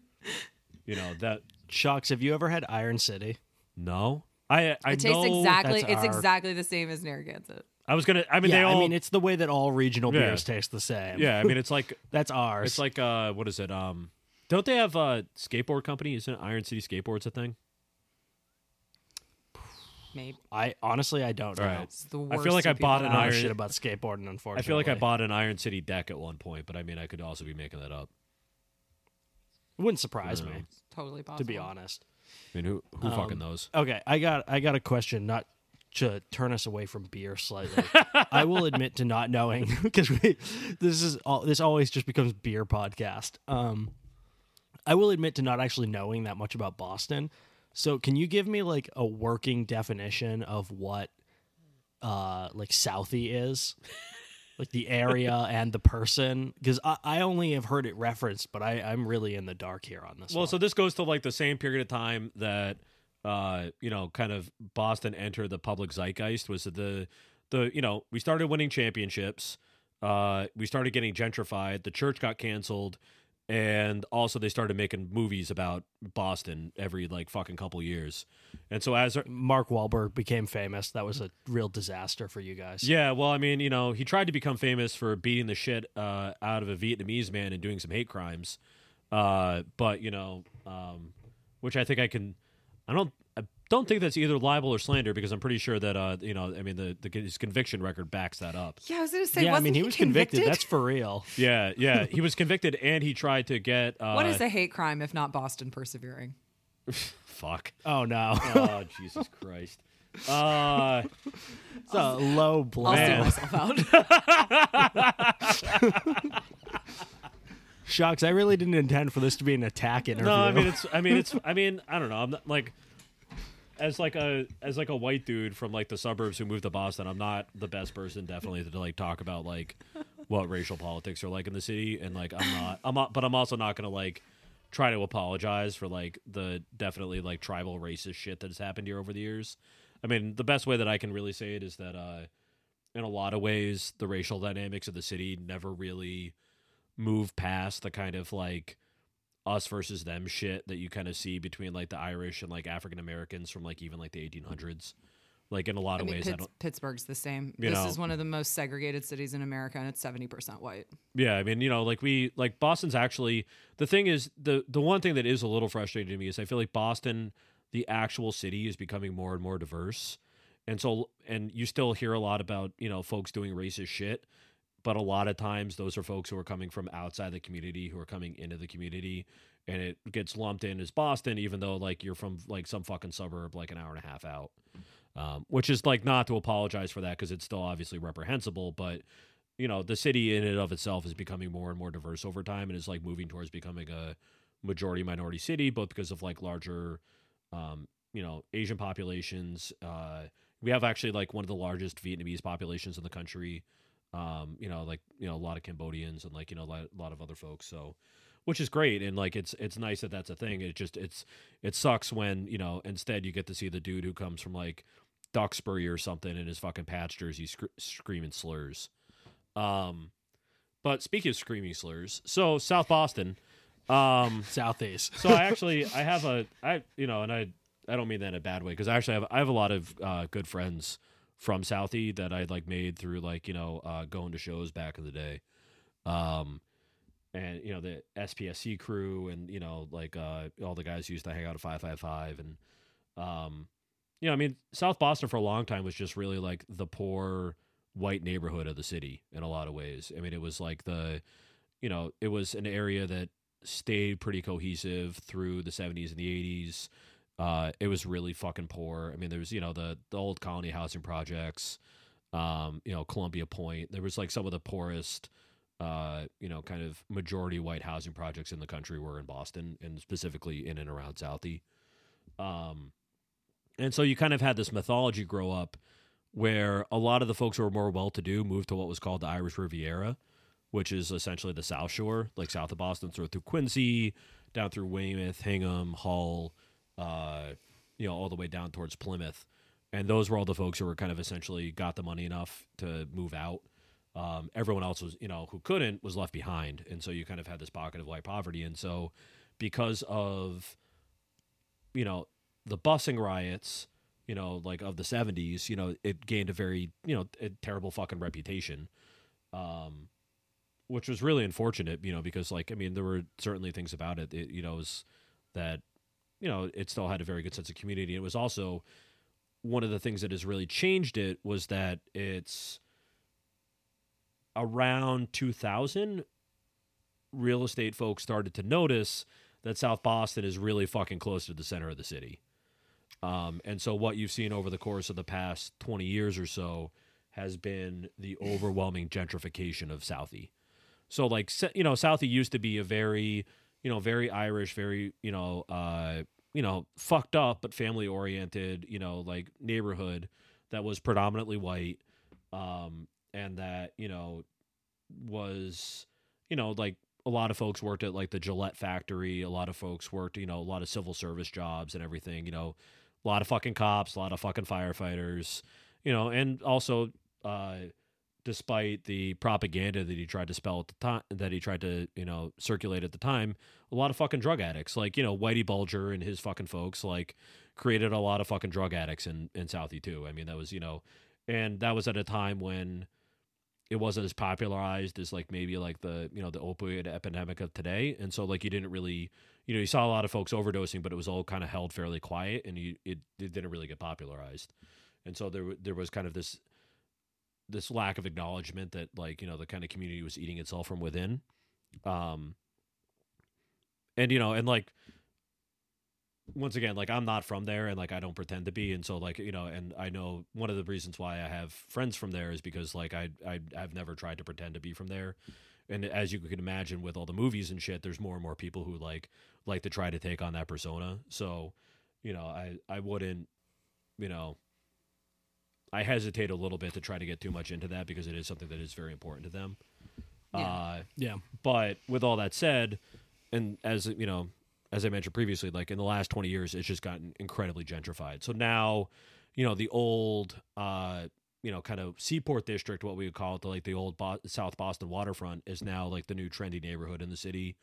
you know that. Shox, have you ever had Iron City? No. I, I it tastes know exactly. It's our... exactly the same as Narragansett. I was gonna. I mean, yeah, they all. I mean, it's the way that all regional yeah. beers taste the same. Yeah, I mean, it's like that's ours. It's like uh, what is it? Um, don't they have a skateboard company? Isn't Iron City Skateboards a thing? Maybe. I honestly, I don't all know. Right. It's the worst I feel like I bought an Iron shit about skateboarding. Unfortunately, I feel like I bought an Iron City deck at one point, but I mean, I could also be making that up. It wouldn't surprise me. It's totally possible. To be honest. I mean, who who um, fucking knows? Okay, I got I got a question, not to turn us away from beer slightly. I will admit to not knowing because we this is all this always just becomes beer podcast. Um, I will admit to not actually knowing that much about Boston. So, can you give me like a working definition of what uh like Southie is? Like the area and the person, because I, I only have heard it referenced, but I, I'm really in the dark here on this. Well, one. So this goes to like the same period of time that, uh, you know, kind of Boston entered the public zeitgeist was the, the you know, we started winning championships. Uh, we started getting gentrified. The church got canceled. And also they started making movies about Boston every like fucking couple years. And so as Mark Wahlberg became famous, that was a real disaster for you guys. Yeah, well, I mean, you know, he tried to become famous for beating the shit uh, out of a Vietnamese man and doing some hate crimes. Uh, but, you know, um, which I think I can, I don't, I don't think that's either libel or slander because I'm pretty sure that, uh, you know, I mean, the, the his conviction record backs that up. Yeah, I was going to say, yeah, wasn't I mean, he, he was convicted? convicted. That's for real. Yeah, yeah. He was convicted and he tried to get. Uh, what is a hate crime if not Boston persevering? Fuck. Oh, no. Oh, Jesus Christ. Uh, it's a low blow. I'll see myself out. Shox, I really didn't intend for this to be an attack interview. No, I mean it's I mean it's I mean I don't know. I'm not, like as like a as like a white dude from like the suburbs who moved to Boston, I'm not the best person definitely to like talk about like what racial politics are like in the city and like I'm not I'm not, but I'm also not going to like try to apologize for like the definitely like tribal racist shit that has happened here over the years. I mean, the best way that I can really say it is that uh, in a lot of ways the racial dynamics of the city never really move past the kind of like us versus them shit that you kind of see between like the Irish and like African Americans from like even like the eighteen hundreds. Like in a lot I of mean, ways, Pitts- I don't, Pittsburgh's the same. This know, is one of the most segregated cities in America, and it's seventy percent white. Yeah, I mean, you know, like we like Boston's actually the thing is the the one thing that is a little frustrating to me is I feel like Boston, the actual city, is becoming more and more diverse, and so and you still hear a lot about you know folks doing racist shit. But a lot of times those are folks who are coming from outside the community, who are coming into the community, and it gets lumped in as Boston, even though like you're from like some fucking suburb, like an hour and a half out, um, which is like not to apologize for that because it's still obviously reprehensible. But, you know, the city in and of itself is becoming more and more diverse over time and is like moving towards becoming a majority minority city, both because of like larger, um, you know, Asian populations, uh, We have actually like one of the largest Vietnamese populations in the country. Um, you know, like, you know, a lot of Cambodians and like, you know, a lot of other folks. So, which is great. And like, it's, it's nice that that's a thing. It just, it's, it sucks when, you know, instead you get to see the dude who comes from like Duxbury or something in his fucking Pats jersey sc- screaming slurs. Um, but speaking of screaming slurs, so South Boston, um, Southeast. So I actually, I have a, I, you know, and I, I don't mean that in a bad way. Cause I actually have, I have a lot of, uh, good friends from Southie that I'd like made through like, you know, uh, going to shows back in the day. Um, and you know, the S P S C crew and, you know, like, uh, all the guys who used to hang out at five five five and, um, you know, I mean, South Boston for a long time was just really like the poor white neighborhood of the city in a lot of ways. I mean, it was like the, you know, it was an area that stayed pretty cohesive through the seventies and the eighties. Uh, it was really fucking poor. I mean, there was, you know, the, the Old Colony housing projects, um, you know, Columbia Point. There was like some of the poorest, uh, you know, kind of majority white housing projects in the country were in Boston and specifically in and around Southie. Um, and so you kind of had this mythology grow up where a lot of the folks who were more well-to-do moved to what was called the Irish Riviera, which is essentially the South Shore, like south of Boston, sort of through Quincy, down through Weymouth, Hingham, Hull, Uh, you know, all the way down towards Plymouth. And those were all the folks who were kind of essentially got the money enough to move out. Um, everyone else was, you know, who couldn't was left behind. And so you kind of had this pocket of white poverty. And so because of, you know, the busing riots, you know, like of the seventies, you know, it gained a very, you know, a terrible fucking reputation, um, which was really unfortunate, you know, because like, I mean, there were certainly things about it, it you know, was that, you know, it still had a very good sense of community. It was also one of the things that has really changed it was that it's around two thousand real estate folks started to notice that South Boston is really fucking close to the center of the city. Um, and so what you've seen over the course of the past twenty years or so has been the overwhelming gentrification of Southie. So like, you know, Southie used to be a very, you know, very Irish, very, you know, uh, you know, fucked up, but family oriented, you know, like neighborhood that was predominantly white. Um, and that, you know, was, you know, like a lot of folks worked at like the Gillette factory. A lot of folks worked, you know, a lot of civil service jobs and everything, you know, a lot of fucking cops, a lot of fucking firefighters, you know, and also, uh, despite the propaganda that he tried to spell at the time, that he tried to, you know, circulate at the time, a lot of fucking drug addicts, like, you know, Whitey Bulger and his fucking folks, like, created a lot of fucking drug addicts in, in Southie too. I mean, that was, you know, and that was at a time when it wasn't as popularized as like maybe like the, you know, the opioid epidemic of today. And so like, you didn't really, you know, you saw a lot of folks overdosing, but it was all kind of held fairly quiet and you, it, it didn't really get popularized. And so there, there was kind of this, this lack of acknowledgement that like, you know, the kind of community was eating itself from within. Um, and, you know, and like, once again, like I'm not from there and like, I don't pretend to be. And so like, you know, and I know one of the reasons why I have friends from there is because like, I, I I've never tried to pretend to be from there. And as you can imagine with all the movies and shit, there's more and more people who like, like to try to take on that persona. So, you know, I, I wouldn't, you know, I hesitate a little bit to try to get too much into that because it is something that is very important to them. Yeah. Uh, yeah. But with all that said, and as you know, as I mentioned previously, like in the last twenty years, it's just gotten incredibly gentrified. So now, you know, the old, uh, you know, kind of seaport district, what we would call it, like the old Bo- South Boston waterfront is now like the new trendy neighborhood in the city,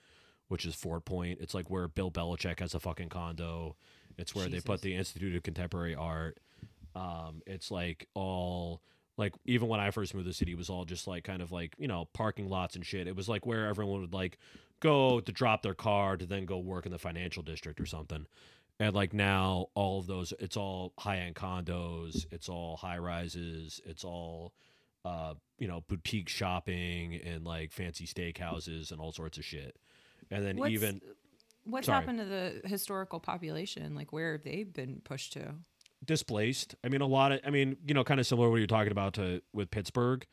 which is Fort Point. It's like where Bill Belichick has a fucking condo. It's where Jesus. They put the Institute of Contemporary Art. Um, it's like all like, even when I first moved to the city, it was all just like kind of like, you know, parking lots and shit. It was like where everyone would like go to drop their car to then go work in the financial district or something. And like now all of those, it's all high end condos. It's all high rises. It's all, uh, you know, boutique shopping and like fancy steakhouses and all sorts of shit. And then what's, even what's sorry. happened to the historical population? Like where have they been pushed to? Displaced. I mean, a lot of, I mean, you know, kind of similar to what you're talking about to with Pittsburgh.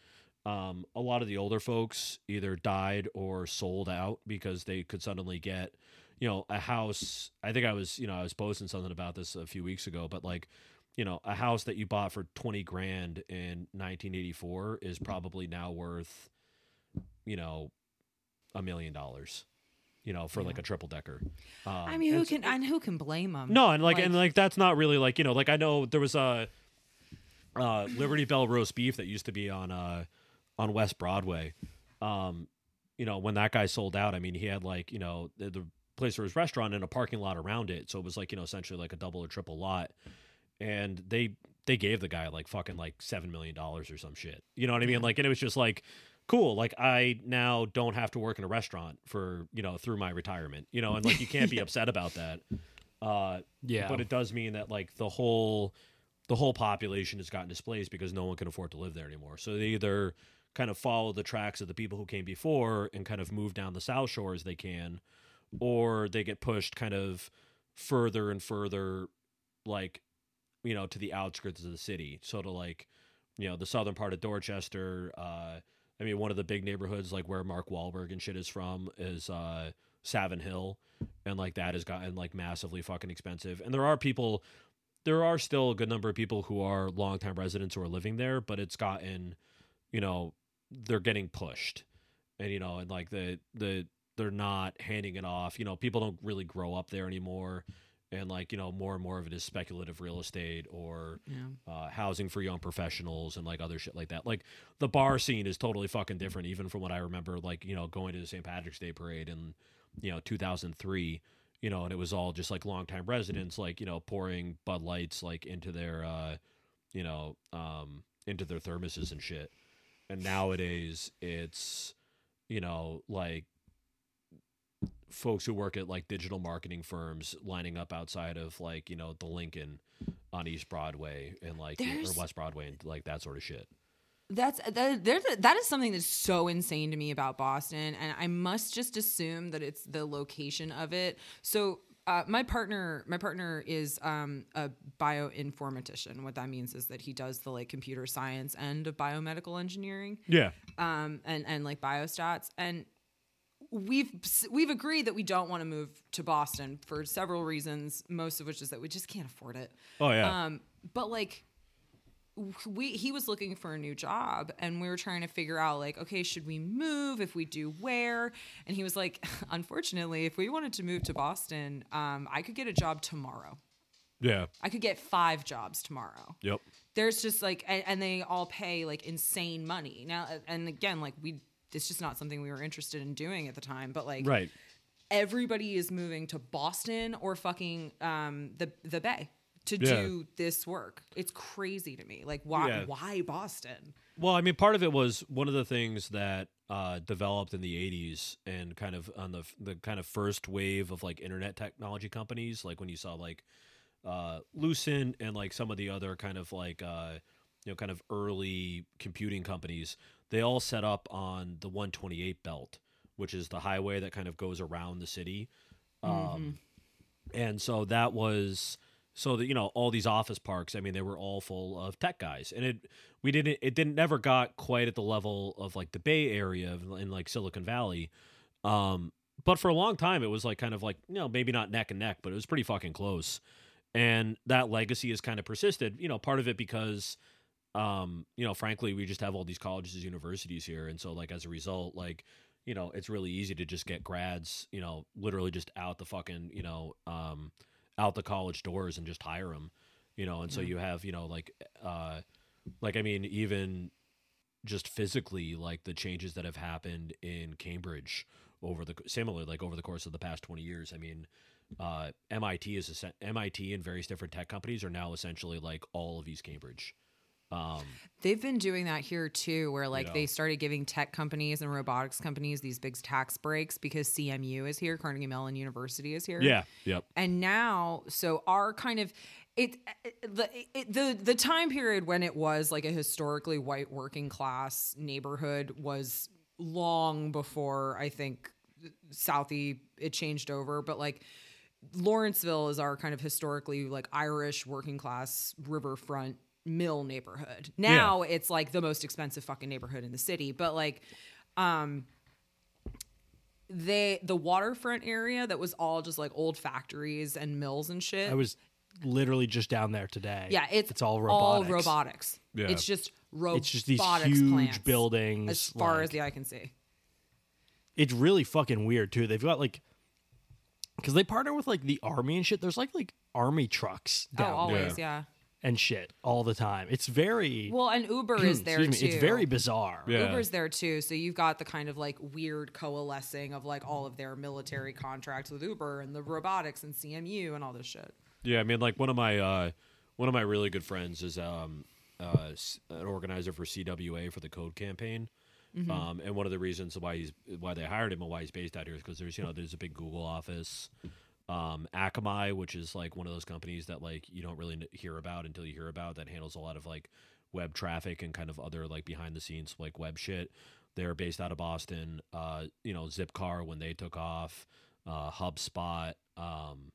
Um, a lot of the older folks either died or sold out because they could suddenly get, you know, a house. I think I was, you know, I was posting something about this a few weeks ago, but like you know, a house that you bought for twenty grand in nineteen eighty-four is probably now worth, you know, a million dollars, you know, for yeah. like a triple decker. Um, I mean, who can, and who can blame them? No. And like, like, and like, that's not really like, you know, like I know there was a, uh, Liberty Bell roast beef that used to be on, uh, on West Broadway. Um, you know, when that guy sold out, I mean, he had like, you know, the, the place for his restaurant and a parking lot around it. So it was like, you know, essentially like a double or triple lot. And they, they gave the guy like fucking like seven million dollars or some shit, you know what I mean? Like, and it was just like, cool. Like I now don't have to work in a restaurant for, you know, through my retirement, you know, and like, you can't be yeah. upset about that. Uh, yeah. But it does mean that like the whole, the whole population has gotten displaced because no one can afford to live there anymore. So they either kind of follow the tracks of the people who came before and kind of move down the South Shore as they can, or they get pushed kind of further and further, like, you know, to the outskirts of the city. So to like, you know, the southern part of Dorchester, uh, I mean, one of the big neighborhoods, like where Mark Wahlberg and shit is from is uh, Savin Hill. And like that has gotten like massively fucking expensive. And there are people, there are still a good number of people who are longtime residents who are living there, but it's gotten, you know, they're getting pushed and, you know, and like the, the, they're not handing it off. You know, people don't really grow up there anymore. And like, you know, more and more of it is speculative real estate or yeah. uh, housing for young professionals and like other shit like that. Like the bar scene is totally fucking different, even from what I remember, like, you know, going to the Saint Patrick's Day parade in, you know, two thousand three, you know, and it was all just like longtime residents, like, you know, pouring Bud Lights like into their, uh, you know, um, into their thermoses and shit. And nowadays it's, you know, like, folks who work at like digital marketing firms lining up outside of like, you know, the Lincoln on East Broadway and like there's, or West Broadway and like that sort of shit. That's that, there's a, that is something that's so insane to me about Boston. And I must just assume that it's the location of it. So uh, my partner, my partner is um, a bioinformatician. What that means is that he does the like computer science end of biomedical engineering. Yeah. Um, and, and like biostats and, We've we've agreed that we don't want to move to Boston for several reasons, most of which is that we just can't afford it. Oh yeah. Um, but like, we he was looking for a new job, and we were trying to figure out like, okay, should we move? If we do, where? And he was like, unfortunately, if we wanted to move to Boston, um, I could get a job tomorrow. Yeah. I could get five jobs tomorrow. Yep. There's just like, and, and they all pay like insane money now. And again, like we. It's just not something we were interested in doing at the time, but like right. everybody is moving to Boston or fucking um, the the Bay to yeah. do this work. It's crazy to me. Like why yeah. why Boston? Well, I mean, part of it was one of the things that uh, developed in the eighties and kind of on the the kind of first wave of like internet technology companies, like when you saw like uh, Lucent and like some of the other kind of like uh, you know kind of early computing companies. They all set up on the one twenty-eight belt, which is the highway that kind of goes around the city. Mm-hmm. Um, and so that was so that, you know, all these office parks, I mean, they were all full of tech guys and it, we didn't, it didn't never got quite at the level of like the Bay Area in like Silicon Valley. Um, but for a long time, it was like kind of like, you know, maybe not neck and neck, but it was pretty fucking close. And that legacy has kind of persisted, you know, part of it because Um, you know, frankly, we just have all these colleges and universities here. And so like, as a result, like, you know, it's really easy to just get grads, you know, literally just out the fucking, you know, um, out the college doors and just hire them, you know? And yeah. so you have, you know, like, uh, like, I mean, even just physically, like the changes that have happened in Cambridge over the, similarly, like over the course of the past twenty years, I mean, uh, M I T is, M I T and various different tech companies are now essentially like all of East Cambridge. Um, They've been doing that here too, where like you know. They started giving tech companies and robotics companies these big tax breaks because C M U is here, Carnegie Mellon University is here. Yeah, yep. And now, so our kind of it, it the it, the the time period when it was like a historically white working class neighborhood was long before I think Southie it changed over, but like. Lawrenceville is our kind of historically like Irish working class riverfront. Mill neighborhood. Now yeah. It's like the most expensive fucking neighborhood in the city, but like um they the waterfront area that was all just like old factories and mills and shit. I was literally just down there today. Yeah, it's, it's all robotics. All robotics. Yeah. It's just robotics. It's just these huge plants, buildings. As far like, as the eye can see. It's really fucking weird, too. They've got, like... Because they partner with, like, the Army and shit. There's, like, like Army trucks down there. Oh, always, yeah. yeah. And shit, all the time. It's very... Well, and Uber is there, too. Me, it's very bizarre. Yeah. Uber's there, too. So you've got the kind of, like, weird coalescing of, like, all of their military contracts with Uber and the robotics and C M U and all this shit. Yeah, I mean, like, one of my uh, one of my really good friends is um, uh, an organizer for C W A for the Code Campaign. Mm-hmm. Um, and one of the reasons why he's why they hired him and why he's based out here is because there's, you know, there's a big Google office. Um, Akamai, which is like one of those companies that like you don't really hear about until you hear about, that handles a lot of like web traffic and kind of other like behind the scenes like web shit. They're based out of Boston. Uh, you know, Zipcar when they took off, uh, HubSpot. Um,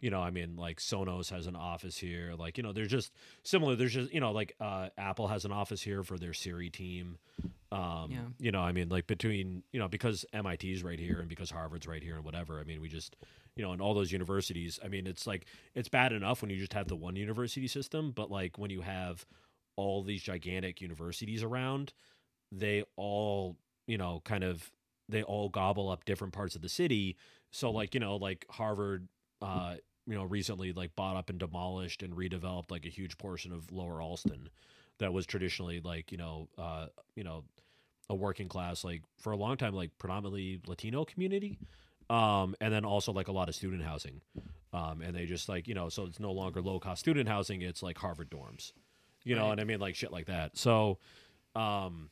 you know, I mean, like Sonos has an office here. Like, you know, they're just similar. There's just, you know, like uh, Apple has an office here for their Siri team. Um, yeah. You know, I mean, like between, you know, because M I T's right here and because Harvard's right here and whatever. I mean, we just. You know, and all those universities, I mean, it's like, it's bad enough when you just have the one university system, but like when you have all these gigantic universities around, they all, you know, kind of, they all gobble up different parts of the city. So like, you know, like Harvard, uh, you know, recently like bought up and demolished and redeveloped like a huge portion of Lower Alston that was traditionally like, you know, uh, you know, a working class, like for a long time, like predominantly Latino community. Um, and then also like a lot of student housing. Um, and they just like, you know, so it's no longer low cost student housing. It's like Harvard dorms, you know, right. And I mean like shit like that. So, um,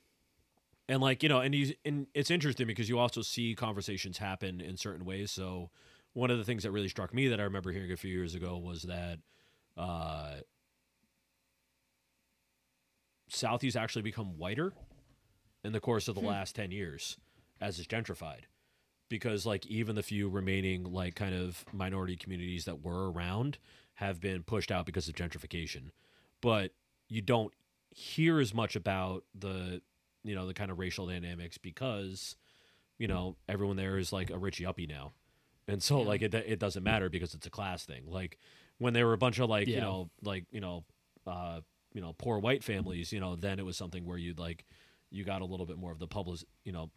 and like, you know, and you, and it's interesting because you also see conversations happen in certain ways. So one of the things that really struck me that I remember hearing a few years ago was that, uh, Southie's actually become whiter in the course of the hmm. last ten years as it's gentrified. Because, like, even the few remaining, like, kind of minority communities that were around have been pushed out because of gentrification. But you don't hear as much about the, you know, the kind of racial dynamics because, you know, everyone there is, like, a rich yuppie now. And so, yeah. like, it it doesn't matter because it's a class thing. Like, when there were a bunch of, like, yeah. you know, like, you know, uh, you know, poor white families, you know, then it was something where you'd, like, you got a little bit more of the public, you know,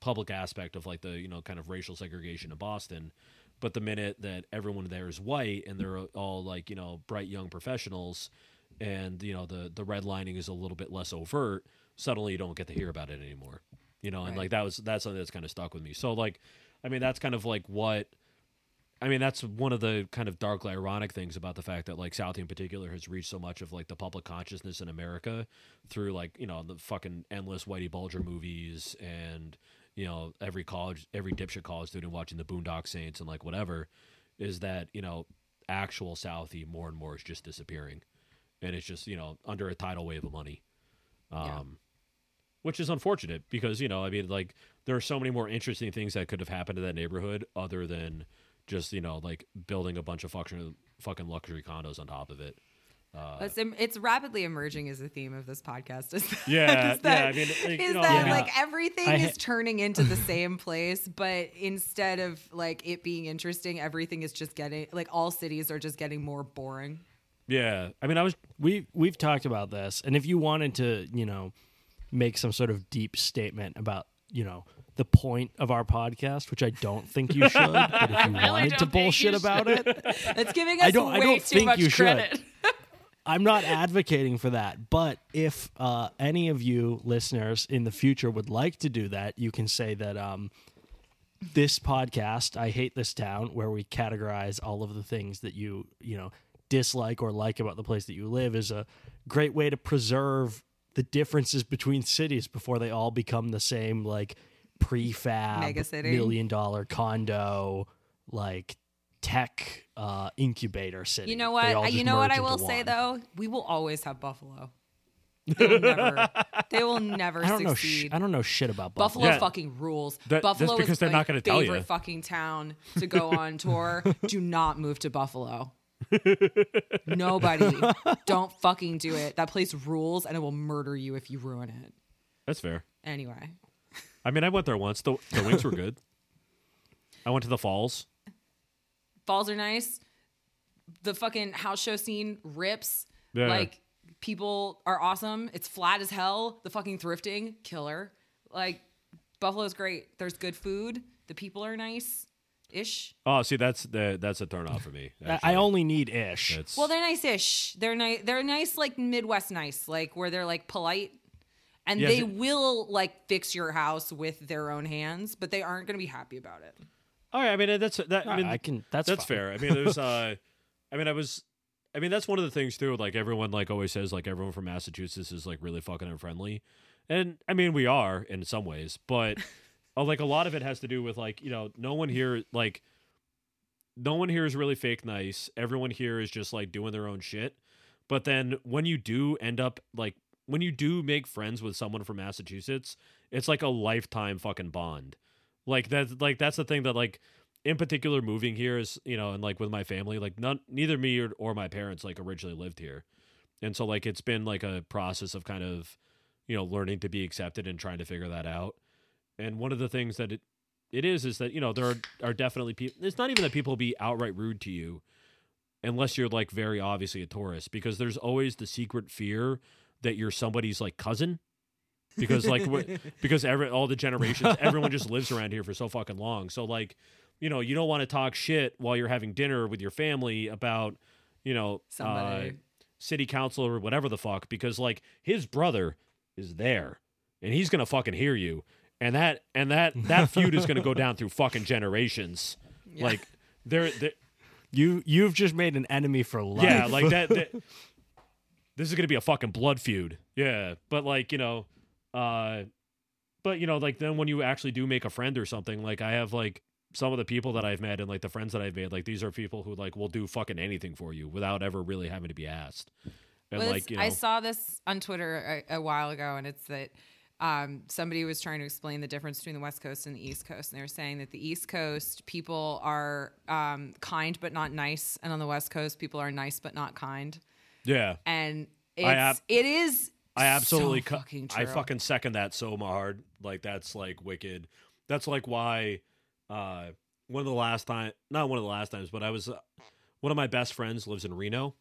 public aspect of like the, you know, kind of racial segregation in Boston. But the minute that everyone there is white and they're all like, you know, bright young professionals and, you know, the, the redlining is a little bit less overt, suddenly you don't get to hear about it anymore, you know? Right. And like, that was, that's something that's kind of stuck with me. So like, I mean, that's kind of like what, I mean, that's one of the kind of darkly ironic things about the fact that like Southie in particular has reached so much of like the public consciousness in America through like, you know, the fucking endless Whitey Bulger movies and, you know, every college, every dipshit college student watching the Boondock Saints and like whatever, is that, you know, actual Southie more and more is just disappearing. And it's just, you know, under a tidal wave of money, um, yeah. which is unfortunate because, you know, I mean, like there are so many more interesting things that could have happened to that neighborhood other than just, you know, like building a bunch of fucking fucking luxury condos on top of it. Uh, it's, it's rapidly emerging as a theme of this podcast. Is that, yeah, is that, yeah, I mean, like, is you know, that yeah. like everything I, is turning into the same place, but instead of like it being interesting, everything is just getting like all cities are just getting more boring. Yeah, I mean, I was we we've talked about this, and if you wanted to, you know, make some sort of deep statement about, you know, the point of our podcast, which I don't think you should, but if you really wanted to bullshit about it, it's giving us I don't, way I don't too think much you credit. Should. I'm not advocating for that, but if uh, any of you listeners in the future would like to do that, you can say that um, this podcast, I Hate This Town, where we categorize all of the things that you, you know, dislike or like about the place that you live, is a great way to preserve the differences between cities before they all become the same, like, prefab, million-dollar condo, like... tech uh, incubator city. You know what? You know what I will one. say though, we will always have Buffalo. They will never. They will never I don't succeed. Know sh- I don't know shit about Buffalo. Buffalo yeah. fucking rules. That, Buffalo is they're my not favorite tell you. fucking town to go on tour. Do not move to Buffalo. Nobody. Don't fucking do it. That place rules, and it will murder you if you ruin it. That's fair. Anyway. I mean, I went there once. The, the wings were good. I went to the falls. Falls are nice. the fucking house show scene rips. Yeah. Like, people are awesome. It's flat as hell. The fucking thrifting, killer. Like, Buffalo's great. There's good food. The people are nice. Ish. Oh, see, that's the, that's a turn off for me. Actually. I only need ish. That's... Well, they're nice-ish. They're nice. They're nice, like Midwest nice, like where they're like polite, and yes, they it... will like fix your house with their own hands, but they aren't going to be happy about it. All right, I mean that's that. I mean, I can. That's that's fine. Fair. I mean, there's. Uh, I mean, I was. I mean, that's one of the things too. Like everyone, like always says, like everyone from Massachusetts is like really fucking unfriendly, and I mean we are in some ways, but. Oh, like a lot of it has to do with like, you know, no one here, like no one here is really fake nice. Everyone here is just like doing their own shit. But then when you do end up like when you do make friends with someone from Massachusetts, it's like a lifetime fucking bond. Like that's like that's the thing that like in particular moving here is, you know, and like with my family, like none, neither me or, or my parents like originally lived here. And so like it's been like a process of kind of, you know, learning to be accepted and trying to figure that out. And one of the things that it, it is is that, you know, there are, are definitely people. It's not even that people be outright rude to you unless you're like very obviously a tourist, because there's always the secret fear that you're somebody's like cousin because like because every all the generations, everyone just lives around here for so fucking long. So like, you know, you don't want to talk shit while you're having dinner with your family about, you know, uh, city council or whatever the fuck, because like his brother is there and he's going to fucking hear you. And that and that, that feud is going to go down through fucking generations. Yeah. Like there, you you've just made an enemy for life. Yeah, like that. that this is going to be a fucking blood feud. Yeah, but like you know, uh, but you know, like then when you actually do make a friend or something, like I have like some of the people that I've met and like the friends that I've made, like these are people who like will do fucking anything for you without ever really having to be asked. And well, like you know, I saw this on Twitter a, a while ago, and it's that. Um, somebody was trying to explain the difference between the West Coast and the East Coast, and they were saying that the East Coast people are um, kind but not nice, and on the West Coast people are nice but not kind. Yeah, and it's, ab- it is. I absolutely so fucking cu- true. I fucking second that so hard. Like that's like wicked. That's like why uh, one of the last time, not one of the last times, but I was uh, one of my best friends lives in Reno,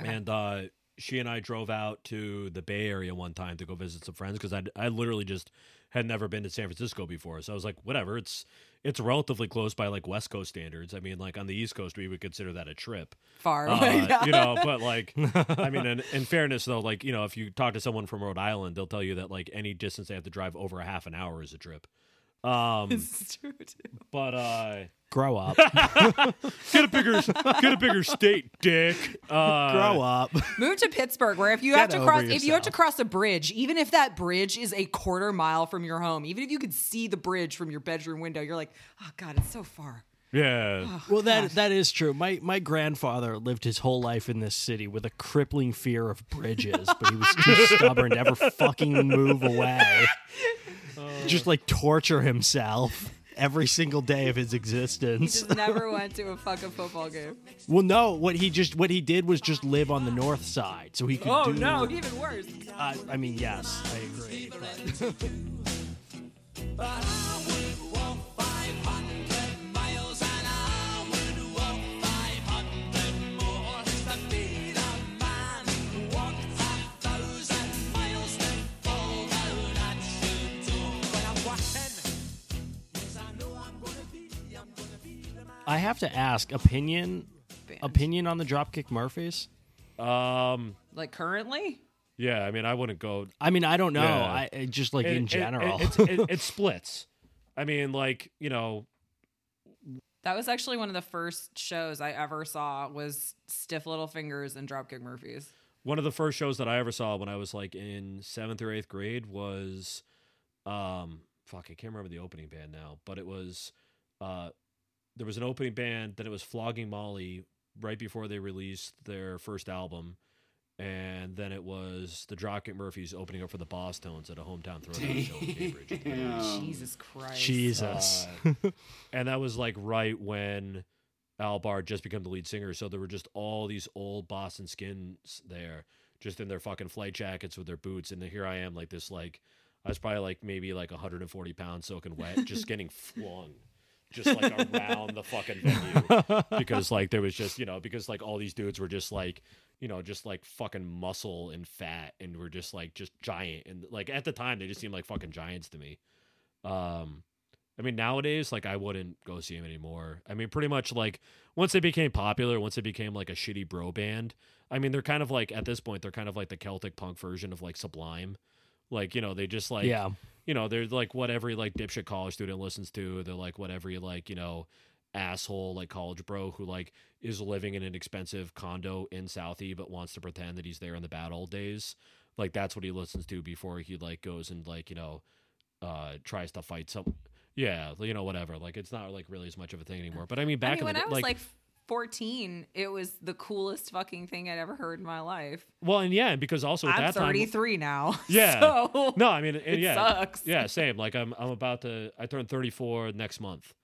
okay. and. Uh, She and I drove out to the Bay Area one time to go visit some friends because I I literally just had never been to San Francisco before. So I was like, whatever, it's it's relatively close by like West Coast standards. I mean, like on the East Coast, we would consider that a trip. Far away. Uh, yeah. You know, but like, I mean, in, in fairness, though, like, you know, if you talk to someone from Rhode Island, they'll tell you that like any distance they have to drive over a half an hour is a trip. Um, this is true, too. But, uh... Grow up. get a bigger get a bigger state, dick. Uh, Grow up. Move to Pittsburgh, where if you get have to cross yourself. if you have to cross a bridge, even if that bridge is a quarter mile from your home, even if you could see the bridge from your bedroom window, you're like, oh God, it's so far. Yeah. Oh, well, that gosh. that is true. My my grandfather lived his whole life in this city with a crippling fear of bridges, but he was too stubborn to ever fucking move away. Uh, Just like torture himself. Every single day of his existence. He just never went to a fucking football game. Well, no, what he just what he did was just live on the north side, so he could. Oh do, no, even worse. Uh, I mean, yes, I agree. But... I have to ask opinion, Band. opinion on the Dropkick Murphys. Um, like currently. Yeah, I mean, I wouldn't go. I mean, I don't know. Yeah. I just like it, in general, it, it, it, it splits. I mean, like you know, that was actually one of the first shows I ever saw was Stiff Little Fingers and Dropkick Murphys. One of the first shows that I ever saw when I was like in seventh or eighth grade was, um, fuck, I can't remember the opening band now, but it was, uh. There was an opening band, then it was Flogging Molly right before they released their first album, and then it was the Dropkick Murphys opening up for the Bosstones at a hometown throwdown show in Cambridge. Damn. Jesus Christ. Jesus. Uh, and that was like right when Al Bard just became the lead singer, so there were just all these old Boston skins there, just in their fucking flight jackets with their boots, and here I am like this, like, I was probably like maybe like one hundred forty pounds soaking wet, just getting flung. just like around the fucking venue, because like there was just, you know, because like all these dudes were just like, you know, just like fucking muscle and fat and were just like just giant, and like at the time they just seemed like fucking giants to me. Um, I mean, nowadays, like I wouldn't go see them anymore. I mean, pretty much like once they became popular, once they became like a shitty bro band, I mean, they're kind of like at this point, they're kind of like the Celtic punk version of like Sublime. Like, you know, they just like, yeah. you know, they're like what every like dipshit college student listens to. They're like what every like, you know, asshole like college bro who like is living in an expensive condo in Southie but wants to pretend that he's there in the bad old days. Like that's what he listens to before he like goes and like, you know, uh, tries to fight some. Yeah, you know, whatever. Like it's not like really as much of a thing anymore. But I mean, back I mean, in when the, I was like, like fourteen, it was the coolest fucking thing I'd ever heard in my life. Well, and yeah, and because also at I'm that time, I'm thirty-three now. Yeah. So no, I mean, and, it yeah, sucks. Yeah, same. Like I'm, I'm about to. I turn thirty-four next month.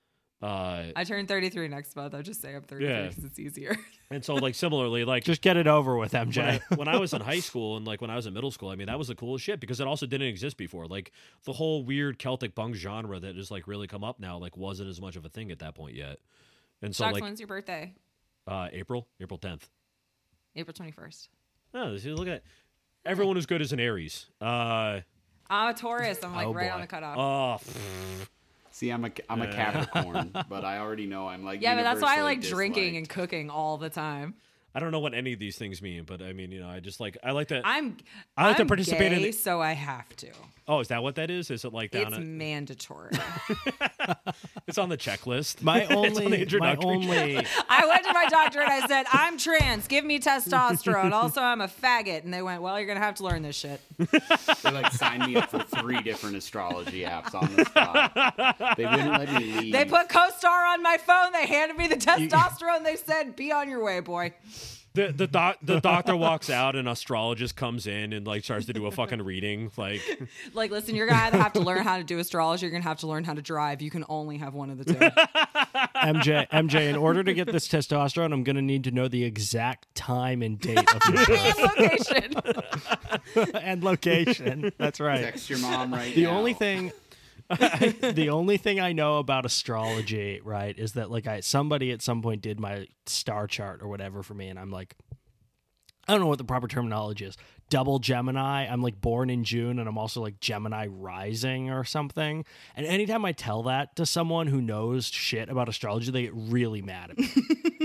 Uh, I turn thirty-three next month. I'll just say I'm thirty-three because yeah. it's easier. And so, like, similarly, like, just get it over with, M J. When I, when I was in high school and like when I was in middle school, I mean, that was the coolest shit because it also didn't exist before. Like the whole weird Celtic punk genre that has like really come up now, like, wasn't as much of a thing at that point yet. And so, Shox, like, when's your birthday? Uh, April, April tenth, April twenty-first. Oh, look at that. Everyone who's good is an Aries. Uh, I'm a Taurus. I'm like oh right boy. on the cutoff. Oh. Pfft. See, I'm a I'm a Capricorn, but I already know I'm like yeah, but that's why I like disliked. Drinking and cooking all the time. I don't know what any of these things mean, but I mean, you know, I just like I like to I'm I like I'm to participate gay, in. The... So I have to. Oh, is that what that is? Is it like that? It's on mandatory. It's on the checklist. My only, on my only. I went to my doctor and I said, "I'm trans. Give me testosterone. Also, I'm a faggot." And they went, "Well, you're gonna have to learn this shit." They like signed me up for three different astrology apps on the spot. They wouldn't let me leave. They put CoStar on my phone. They handed me the testosterone. They said, "Be on your way, boy." The the doc the doctor walks out, an astrologist comes in and like starts to do a fucking reading. Like, like listen, you're gonna have to learn how to do astrology. You're gonna have to learn how to drive. You can only have one of the two. M J, M J. In order to get this testosterone, I'm gonna need to know the exact time and date of your location and location. That's right. Text your mom right the now. The only thing. I, the only thing I know about astrology, right, is that like I somebody at some point did my star chart or whatever for me, and I'm like, I don't know what the proper terminology is. Double Gemini. I'm like born in June, and I'm also like Gemini rising or something. And anytime I tell that to someone who knows shit about astrology, they get really mad at me.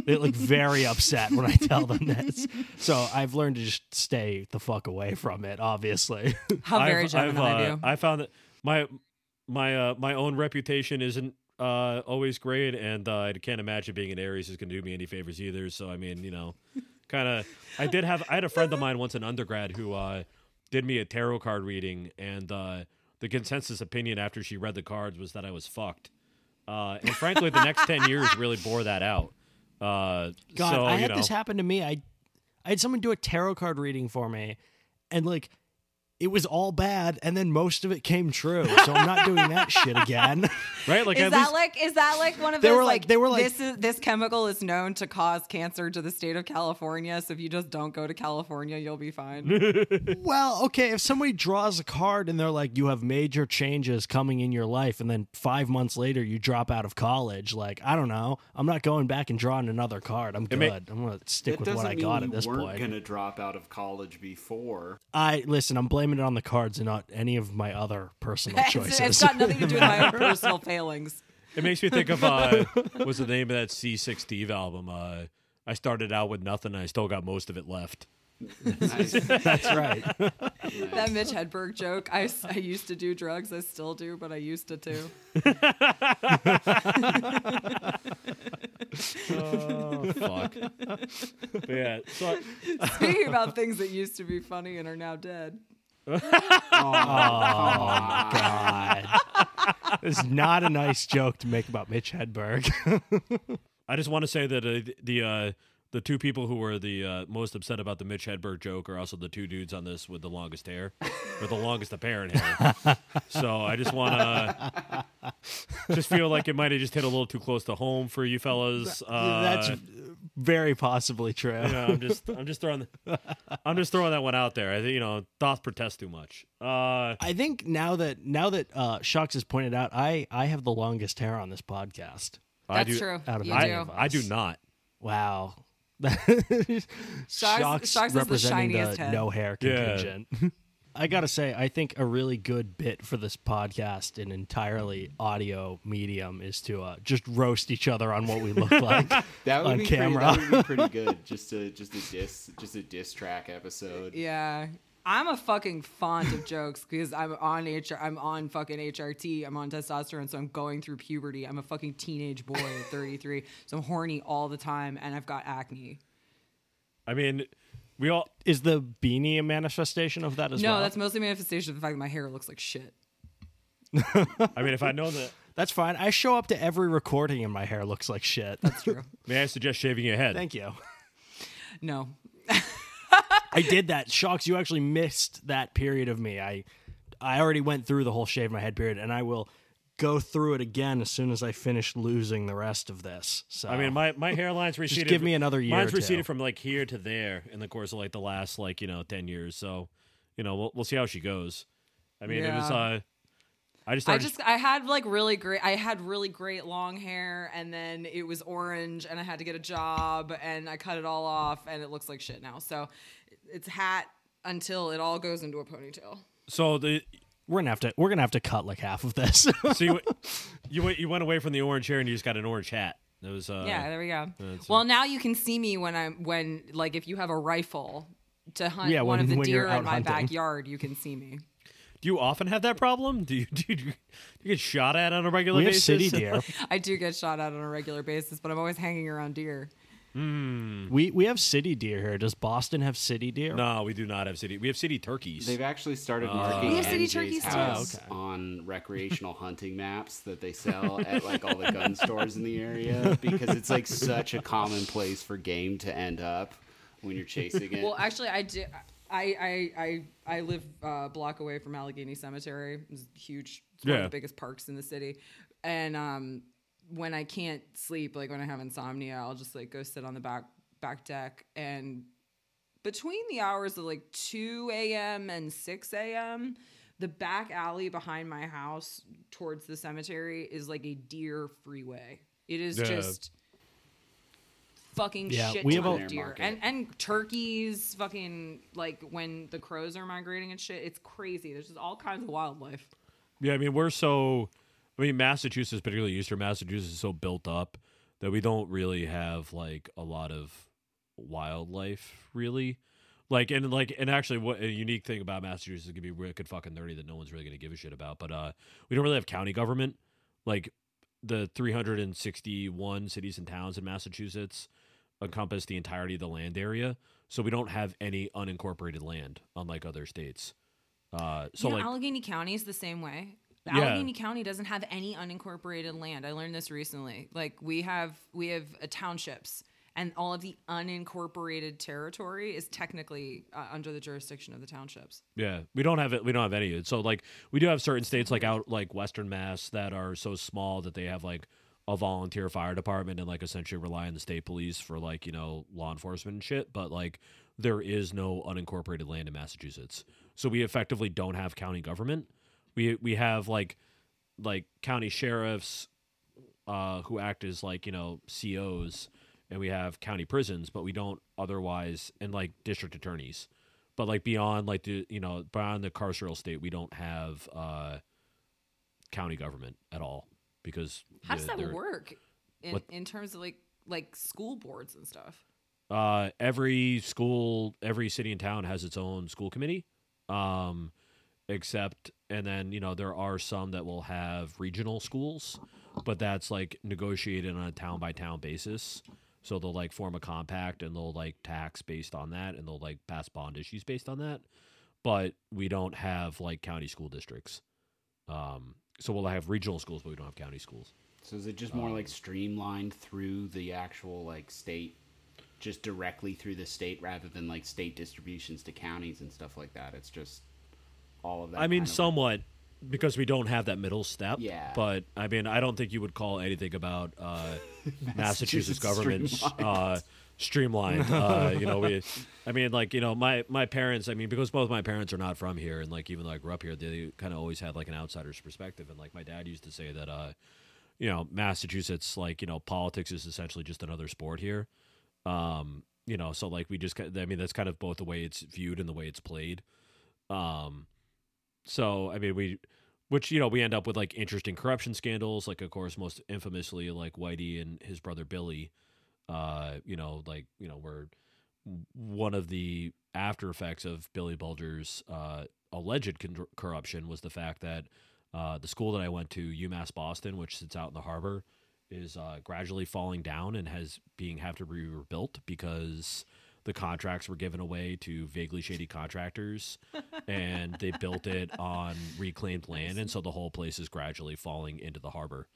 They're like very upset when I tell them this. So I've learned to just stay the fuck away from it. Obviously, how very I've, Gemini I've, uh, do. I found that my My uh, my own reputation isn't uh, always great, and uh, I can't imagine being an Aries is going to do me any favors either. So I mean, you know, kind of. I did have I had a friend of mine once in undergrad who uh, did me a tarot card reading, and uh, the consensus opinion after she read the cards was that I was fucked. Uh, and frankly, the next ten years really bore that out. Uh, God, so, I had you know. this happen to me. I I had someone do a tarot card reading for me, and like. It was all bad, and then most of it came true. So I'm not doing that shit again, right? Like, is that least... like is that like one of they those were like, like they were like this is, this chemical is known to cause cancer to the state of California. So if you just don't go to California, you'll be fine. Well, okay, if somebody draws a card and they're like, you have major changes coming in your life, and then five months later you drop out of college, like I don't know, I'm not going back and drawing another card. I'm it good. May... I'm gonna stick that with what I got at this point. You weren't gonna drop out of college before. I listen. I'm blaming. It on the cards and not any of my other personal choices. It's, it's got nothing to do with my own personal failings. It makes me think of uh, what's the name of that C six Steve album? Uh, I started out with nothing. I still got most of it left. Nice. That's right. That Mitch Hedberg joke. I, I used to do drugs. I still do, but I used to too. Oh fuck! But yeah. So I- Speaking about things that used to be funny and are now dead. Oh, oh my God. It's not a nice joke to make about Mitch Hedberg. I just want to say that uh, the uh, the two people who were the uh, most upset about the Mitch Hedberg joke are also the two dudes on this with the longest hair, or the longest apparent hair. So I just want to just feel like it might have just hit a little too close to home for you fellas. Uh, That's very possibly true. You know, I'm just, I'm just throwing, the, I'm just throwing that one out there. I think, you know, doth protest too much. Uh, I think now that now that uh, Shox has pointed out, I, I have the longest hair on this podcast. That's I do, true. Out of you do. I do not. Wow. Shox, Shox representing is the shiniest the head. No hair contingent. Yeah. I gotta say, I think a really good bit for this podcast, an entirely audio medium, is to uh, just roast each other on what we look like that would on be camera. Pretty, that would be pretty good. Just a just a diss just a diss track episode. Yeah, I'm a fucking font of jokes because I'm on H R. I'm on fucking H R T. I'm on testosterone, so I'm going through puberty. I'm a fucking teenage boy at thirty-three, so I'm horny all the time, and I've got acne. I mean. We all is the beanie a manifestation of that as no, well? No, that's mostly a manifestation of the fact that my hair looks like shit. I mean, if I know that... That's fine. I show up to every recording and my hair looks like shit. That's true. May I suggest shaving your head? Thank you. No. I did that. Shox, you actually missed that period of me. I, I already went through the whole shave my head period, and I will go through it again as soon as I finish losing the rest of this. So I mean, my, my hairline's receded. Just give me another year. Mine's receded from like here to there in the course of like the last like you know ten years. So you know we'll we'll see how she goes. I mean, yeah. it was. Uh, I just I just I had like really great. I had really great long hair, and then it was orange, and I had to get a job, and I cut it all off, and it looks like shit now. So it's hat until it all goes into a ponytail. So the. We're gonna have to we're gonna have to cut like half of this. So you you you went away from the orange hair and you just got an orange hat. It was uh, yeah. There we go. Uh, well, a... now you can see me when I'm when like if you have a rifle to hunt yeah, one when, of the deer in my hunting. backyard, you can see me. Do you often have that problem? Do you do you, do you get shot at on a regular we basis? Have city deer. I do get shot at on a regular basis, but I'm always hanging around deer. Mm. We we have city deer here. Does Boston have city deer? No, we do not have city. We have city turkeys. They've actually started marking uh, we have city turkeys house too. on recreational hunting maps that they sell at like all the gun stores in the area because it's like such a common place for game to end up when you're chasing it. Well, actually, I do. I I I, I live a block away from Allegheny Cemetery. It's huge. It's one yeah. of the biggest parks in the city, and um. when I can't sleep, like when I have insomnia, I'll just like go sit on the back back deck. And between the hours of like two a.m. and six a.m., the back alley behind my house towards the cemetery is like a deer freeway. It is yeah. just fucking yeah, shit ton of deer. And, and turkeys, fucking like when the crows are migrating and shit. It's crazy. There's just all kinds of wildlife. Yeah, I mean, we're so... I mean, Massachusetts, particularly Eastern Massachusetts, is so built up that we don't really have like a lot of wildlife, really. Like and like and actually, what a unique thing about Massachusetts is gonna be wicked fucking nerdy that no one's really gonna give a shit about. But uh, we don't really have county government. Like the three hundred sixty-one cities and towns in Massachusetts encompass the entirety of the land area, so we don't have any unincorporated land, unlike other states. Uh, so you know, like Allegheny County is the same way. The yeah. Allegheny County doesn't have any unincorporated land. I learned this recently. Like we have, we have uh, townships, and all of the unincorporated territory is technically uh, under the jurisdiction of the townships. Yeah, we don't have it. We don't have any. So like, we do have certain states like out like Western Mass that are so small that they have like a volunteer fire department and like essentially rely on the state police for like you know law enforcement and shit. But like, there is no unincorporated land in Massachusetts, so we effectively don't have county government. We we have like like county sheriffs uh, who act as like you know C Os, and we have county prisons, but we don't otherwise, and like district attorneys, but like beyond like the you know beyond the carceral state, we don't have uh, county government at all because how the, does that work in, what, in terms of like like school boards and stuff? Uh, every school, every city and town has its own school committee. Um, Except, and then, you know, there are some that will have regional schools, but that's, like, negotiated on a town-by-town basis. So they'll, like, form a compact, and they'll, like, tax based on that, and they'll, like, pass bond issues based on that. But we don't have, like, county school districts. Um, so we'll have regional schools, but we don't have county schools. So is it just more, um, like, streamlined through the actual, like, state, just directly through the state rather than, like, state distributions to counties and stuff like that? It's just... all of that. I mean, somewhat. because we don't have that middle step. Yeah. But, I mean, I don't think you would call anything about uh, Massachusetts, Massachusetts government streamlined. Uh, streamlined. uh, you know, we, I mean, like, you know, my, my parents, I mean, because both my parents are not from here, and, like, even though I grew up here, they kind of always had, like, an outsider's perspective. And, like, my dad used to say that, uh, you know, Massachusetts, like, you know, politics is essentially just another sport here. Um, you know, so, like, we just, I mean, that's kind of both the way it's viewed and the way it's played. Um, so, I mean, we, which, you know, we end up with, like, interesting corruption scandals, like, of course, most infamously, like, Whitey and his brother Billy, uh, you know, like, you know, were one of the after effects of Billy Bulger's uh, alleged con- corruption was the fact that uh, the school that I went to, UMass Boston, which sits out in the harbor, is uh, gradually falling down and has being have to be rebuilt because the contracts were given away to vaguely shady contractors, and they built it on reclaimed land, and so the whole place is gradually falling into the harbor.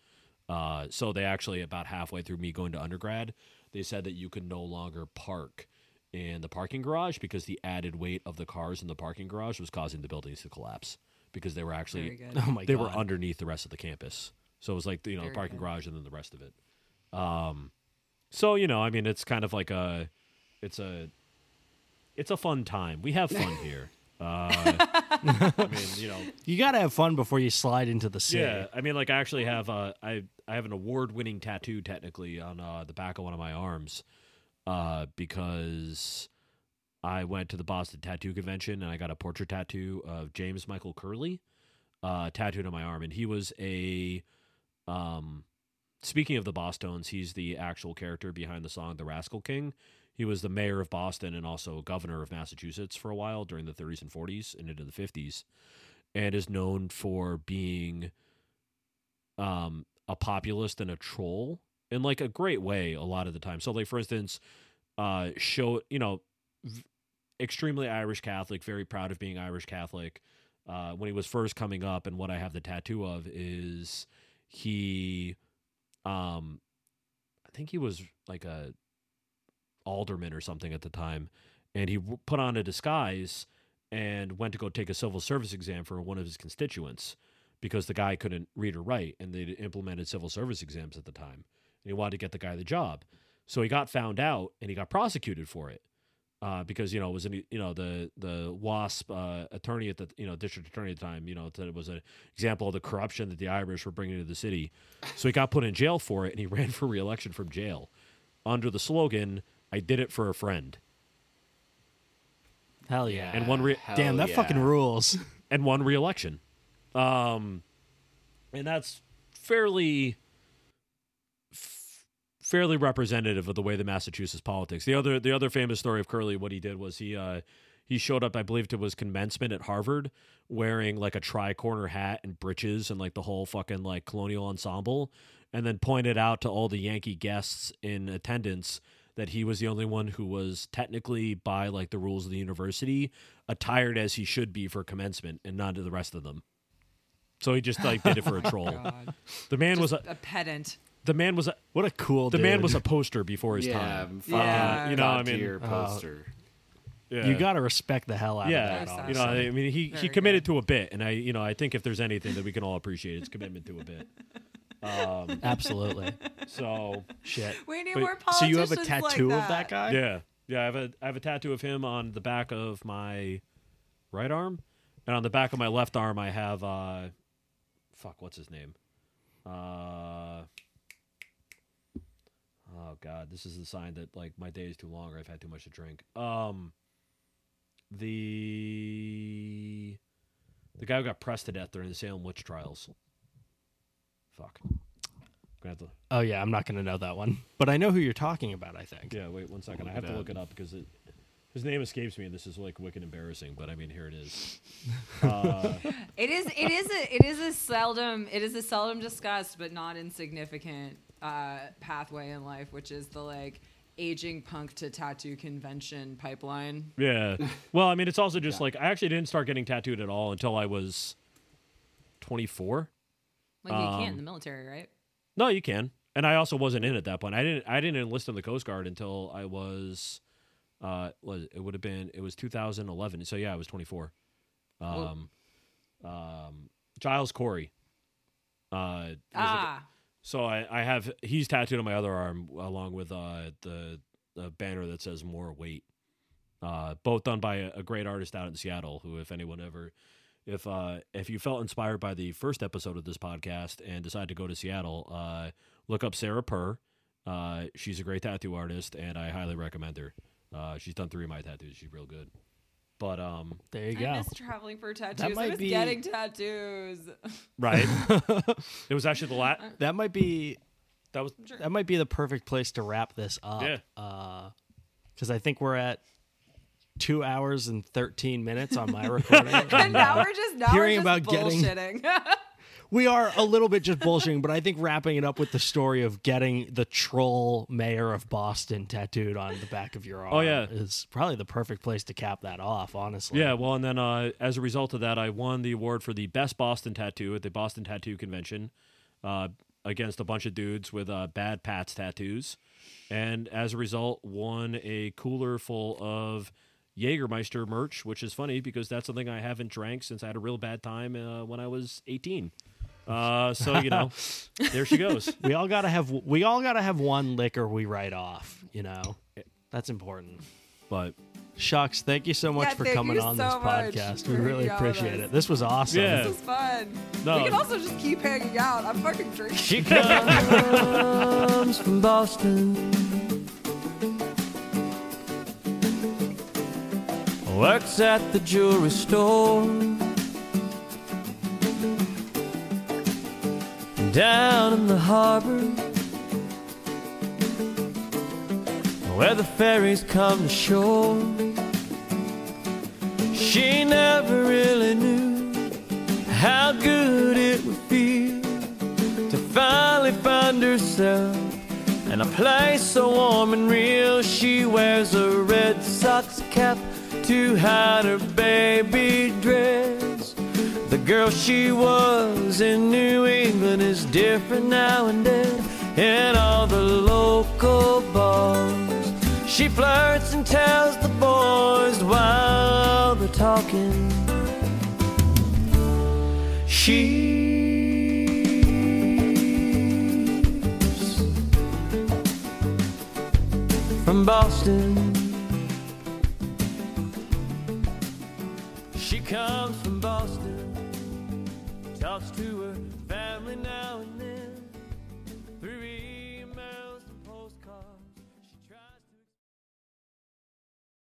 Uh, so they actually, about halfway through me going to undergrad, they said that you could no longer park in the parking garage because the added weight of the cars in the parking garage was causing the buildings to collapse because they were actually oh my they God. were underneath the rest of the campus. So it was like, you know, Very the parking good. garage and then the rest of it. Um, so, you know, I mean, it's kind of like a... It's a, it's a fun time. We have fun here. Uh, I mean, you know, you gotta have fun before you slide into the city. Yeah, I mean, like I actually have uh, I I have an award-winning tattoo technically on uh, the back of one of my arms, uh, because I went to the Boston Tattoo Convention and I got a portrait tattoo of James Michael Curley, uh, tattooed on my arm, and he was a, um, speaking of the Bostones, he's the actual character behind the song "The Rascal King." He was the mayor of Boston and also governor of Massachusetts for a while during the thirties and forties and into the fifties, and is known for being um, a populist and a troll in, like, a great way a lot of the time. So, like, for instance, uh, show, you know, v- extremely Irish Catholic, very proud of being Irish Catholic. Uh, when he was first coming up, and what I have the tattoo of is he, um, I think he was like a alderman or something at the time, and he put on a disguise and went to go take a civil service exam for one of his constituents because the guy couldn't read or write, and they implemented civil service exams at the time, and he wanted to get the guy the job. So he got found out and he got prosecuted for it, uh, because, you know, it was an, you know, the the WASP uh, attorney at the, you know, district attorney at the time, you know, that it was an example of the corruption that the Irish were bringing to the city. So he got put in jail for it, and he ran for re-election from jail under the slogan, "I did it for a friend." Hell yeah. And one re- Damn, that yeah. fucking rules. And one re-election. Um, and that's fairly f- fairly representative of the way the Massachusetts politics. The other the other famous story of Curley, what he did was he uh, he showed up, I believe it was commencement at Harvard, wearing like a tri-corner hat and breeches and like the whole fucking like colonial ensemble, and then pointed out to all the Yankee guests in attendance that he was the only one who was technically, by like the rules of the university, attired as he should be for commencement and not to the rest of them. So he just like did it for a troll. God. The man just was a, a pedant. The man was a, what a cool. The dude. man was a poster before his yeah, time. Yeah, uh, you know, God I mean, poster. Uh, yeah. You got to respect the hell out yeah, of that. Awesome. You know, I mean, he Very he committed good. to a bit, and I, you know, I think if there's anything that we can all appreciate, it's commitment to a bit. Um, Absolutely. So shit. We need but, more politicians. So you have a tattoo like that. of that guy? Yeah, yeah. I have a I have a tattoo of him on the back of my right arm, and on the back of my left arm, I have uh, fuck, what's his name? Uh, oh god, this is the sign that like my day is too long or I've had too much to drink. Um, the the guy who got pressed to death during the Salem witch trials. Fuck. To... Oh, yeah, I'm not going to know that one. But I know who you're talking about, I think. Yeah, wait one second. I have to look it up because it, his name escapes me. This is, like, wicked embarrassing, but, I mean, here it is. Uh, it is it is a, it is a seldom it is a seldom discussed but not insignificant uh, pathway in life, which is the, like, aging punk to tattoo convention pipeline. Yeah. Well, I mean, it's also just, yeah. like, I actually didn't start getting tattooed at all until I was twenty-four. Like, you can't um, in the military, right? No, you can. And I also wasn't in at that point. I didn't I didn't enlist in the Coast Guard until I was, uh, was it would have been, it was two thousand eleven. So, yeah, I was twenty-four. Um, um, Giles Corey. Uh, ah. A, so I, I have, he's tattooed on my other arm along with uh, the, the banner that says More Weight. Uh, both done by a, a great artist out in Seattle who, if anyone ever, if uh, if you felt inspired by the first episode of this podcast and decided to go to Seattle, uh, look up Sarah Purr. Uh, she's a great tattoo artist and I highly recommend her. Uh, she's done three of my tattoos. She's real good. But um, there you go. I miss traveling for tattoos. That might I miss be... getting tattoos. Right. It was actually the last. That might be. That was. Sure. That might be the perfect place to wrap this up. Yeah. Because uh, I think we're at two hours and thirteen minutes on my recording. and, and now uh, we're just now hearing we're just about bullshitting. Getting. We are a little bit just bullshitting, but I think wrapping it up with the story of getting the troll mayor of Boston tattooed on the back of your arm oh, yeah. is probably the perfect place to cap that off, honestly. Yeah, well, and then uh, as a result of that, I won the award for the best Boston tattoo at the Boston Tattoo Convention uh, against a bunch of dudes with uh, bad Pat's tattoos. And as a result, won a cooler full of Jägermeister merch, which is funny because that's something I haven't drank since I had a real bad time uh, when I was eighteen. Uh, so you know, there she goes. We all gotta have we all gotta have one liquor we write off. You know, that's important. But Shox, thank you so much yeah, for coming on so this much. podcast. We really appreciate it. This was awesome. Yeah. This was fun. No. We can also just keep hanging out. I'm fucking drinking. She comes from Boston. Works at the jewelry store. Down in the harbor, where the ferries come to shore, she never really knew how good it would feel to finally find herself in a place so warm and real. She wears a red Sox cap to hide her baby dress. The girl she was in New England is different now and then. In all the local bars, she flirts and tells the boys while they're talking. She's from Boston. She comes from Boston. Talks to her family now and then.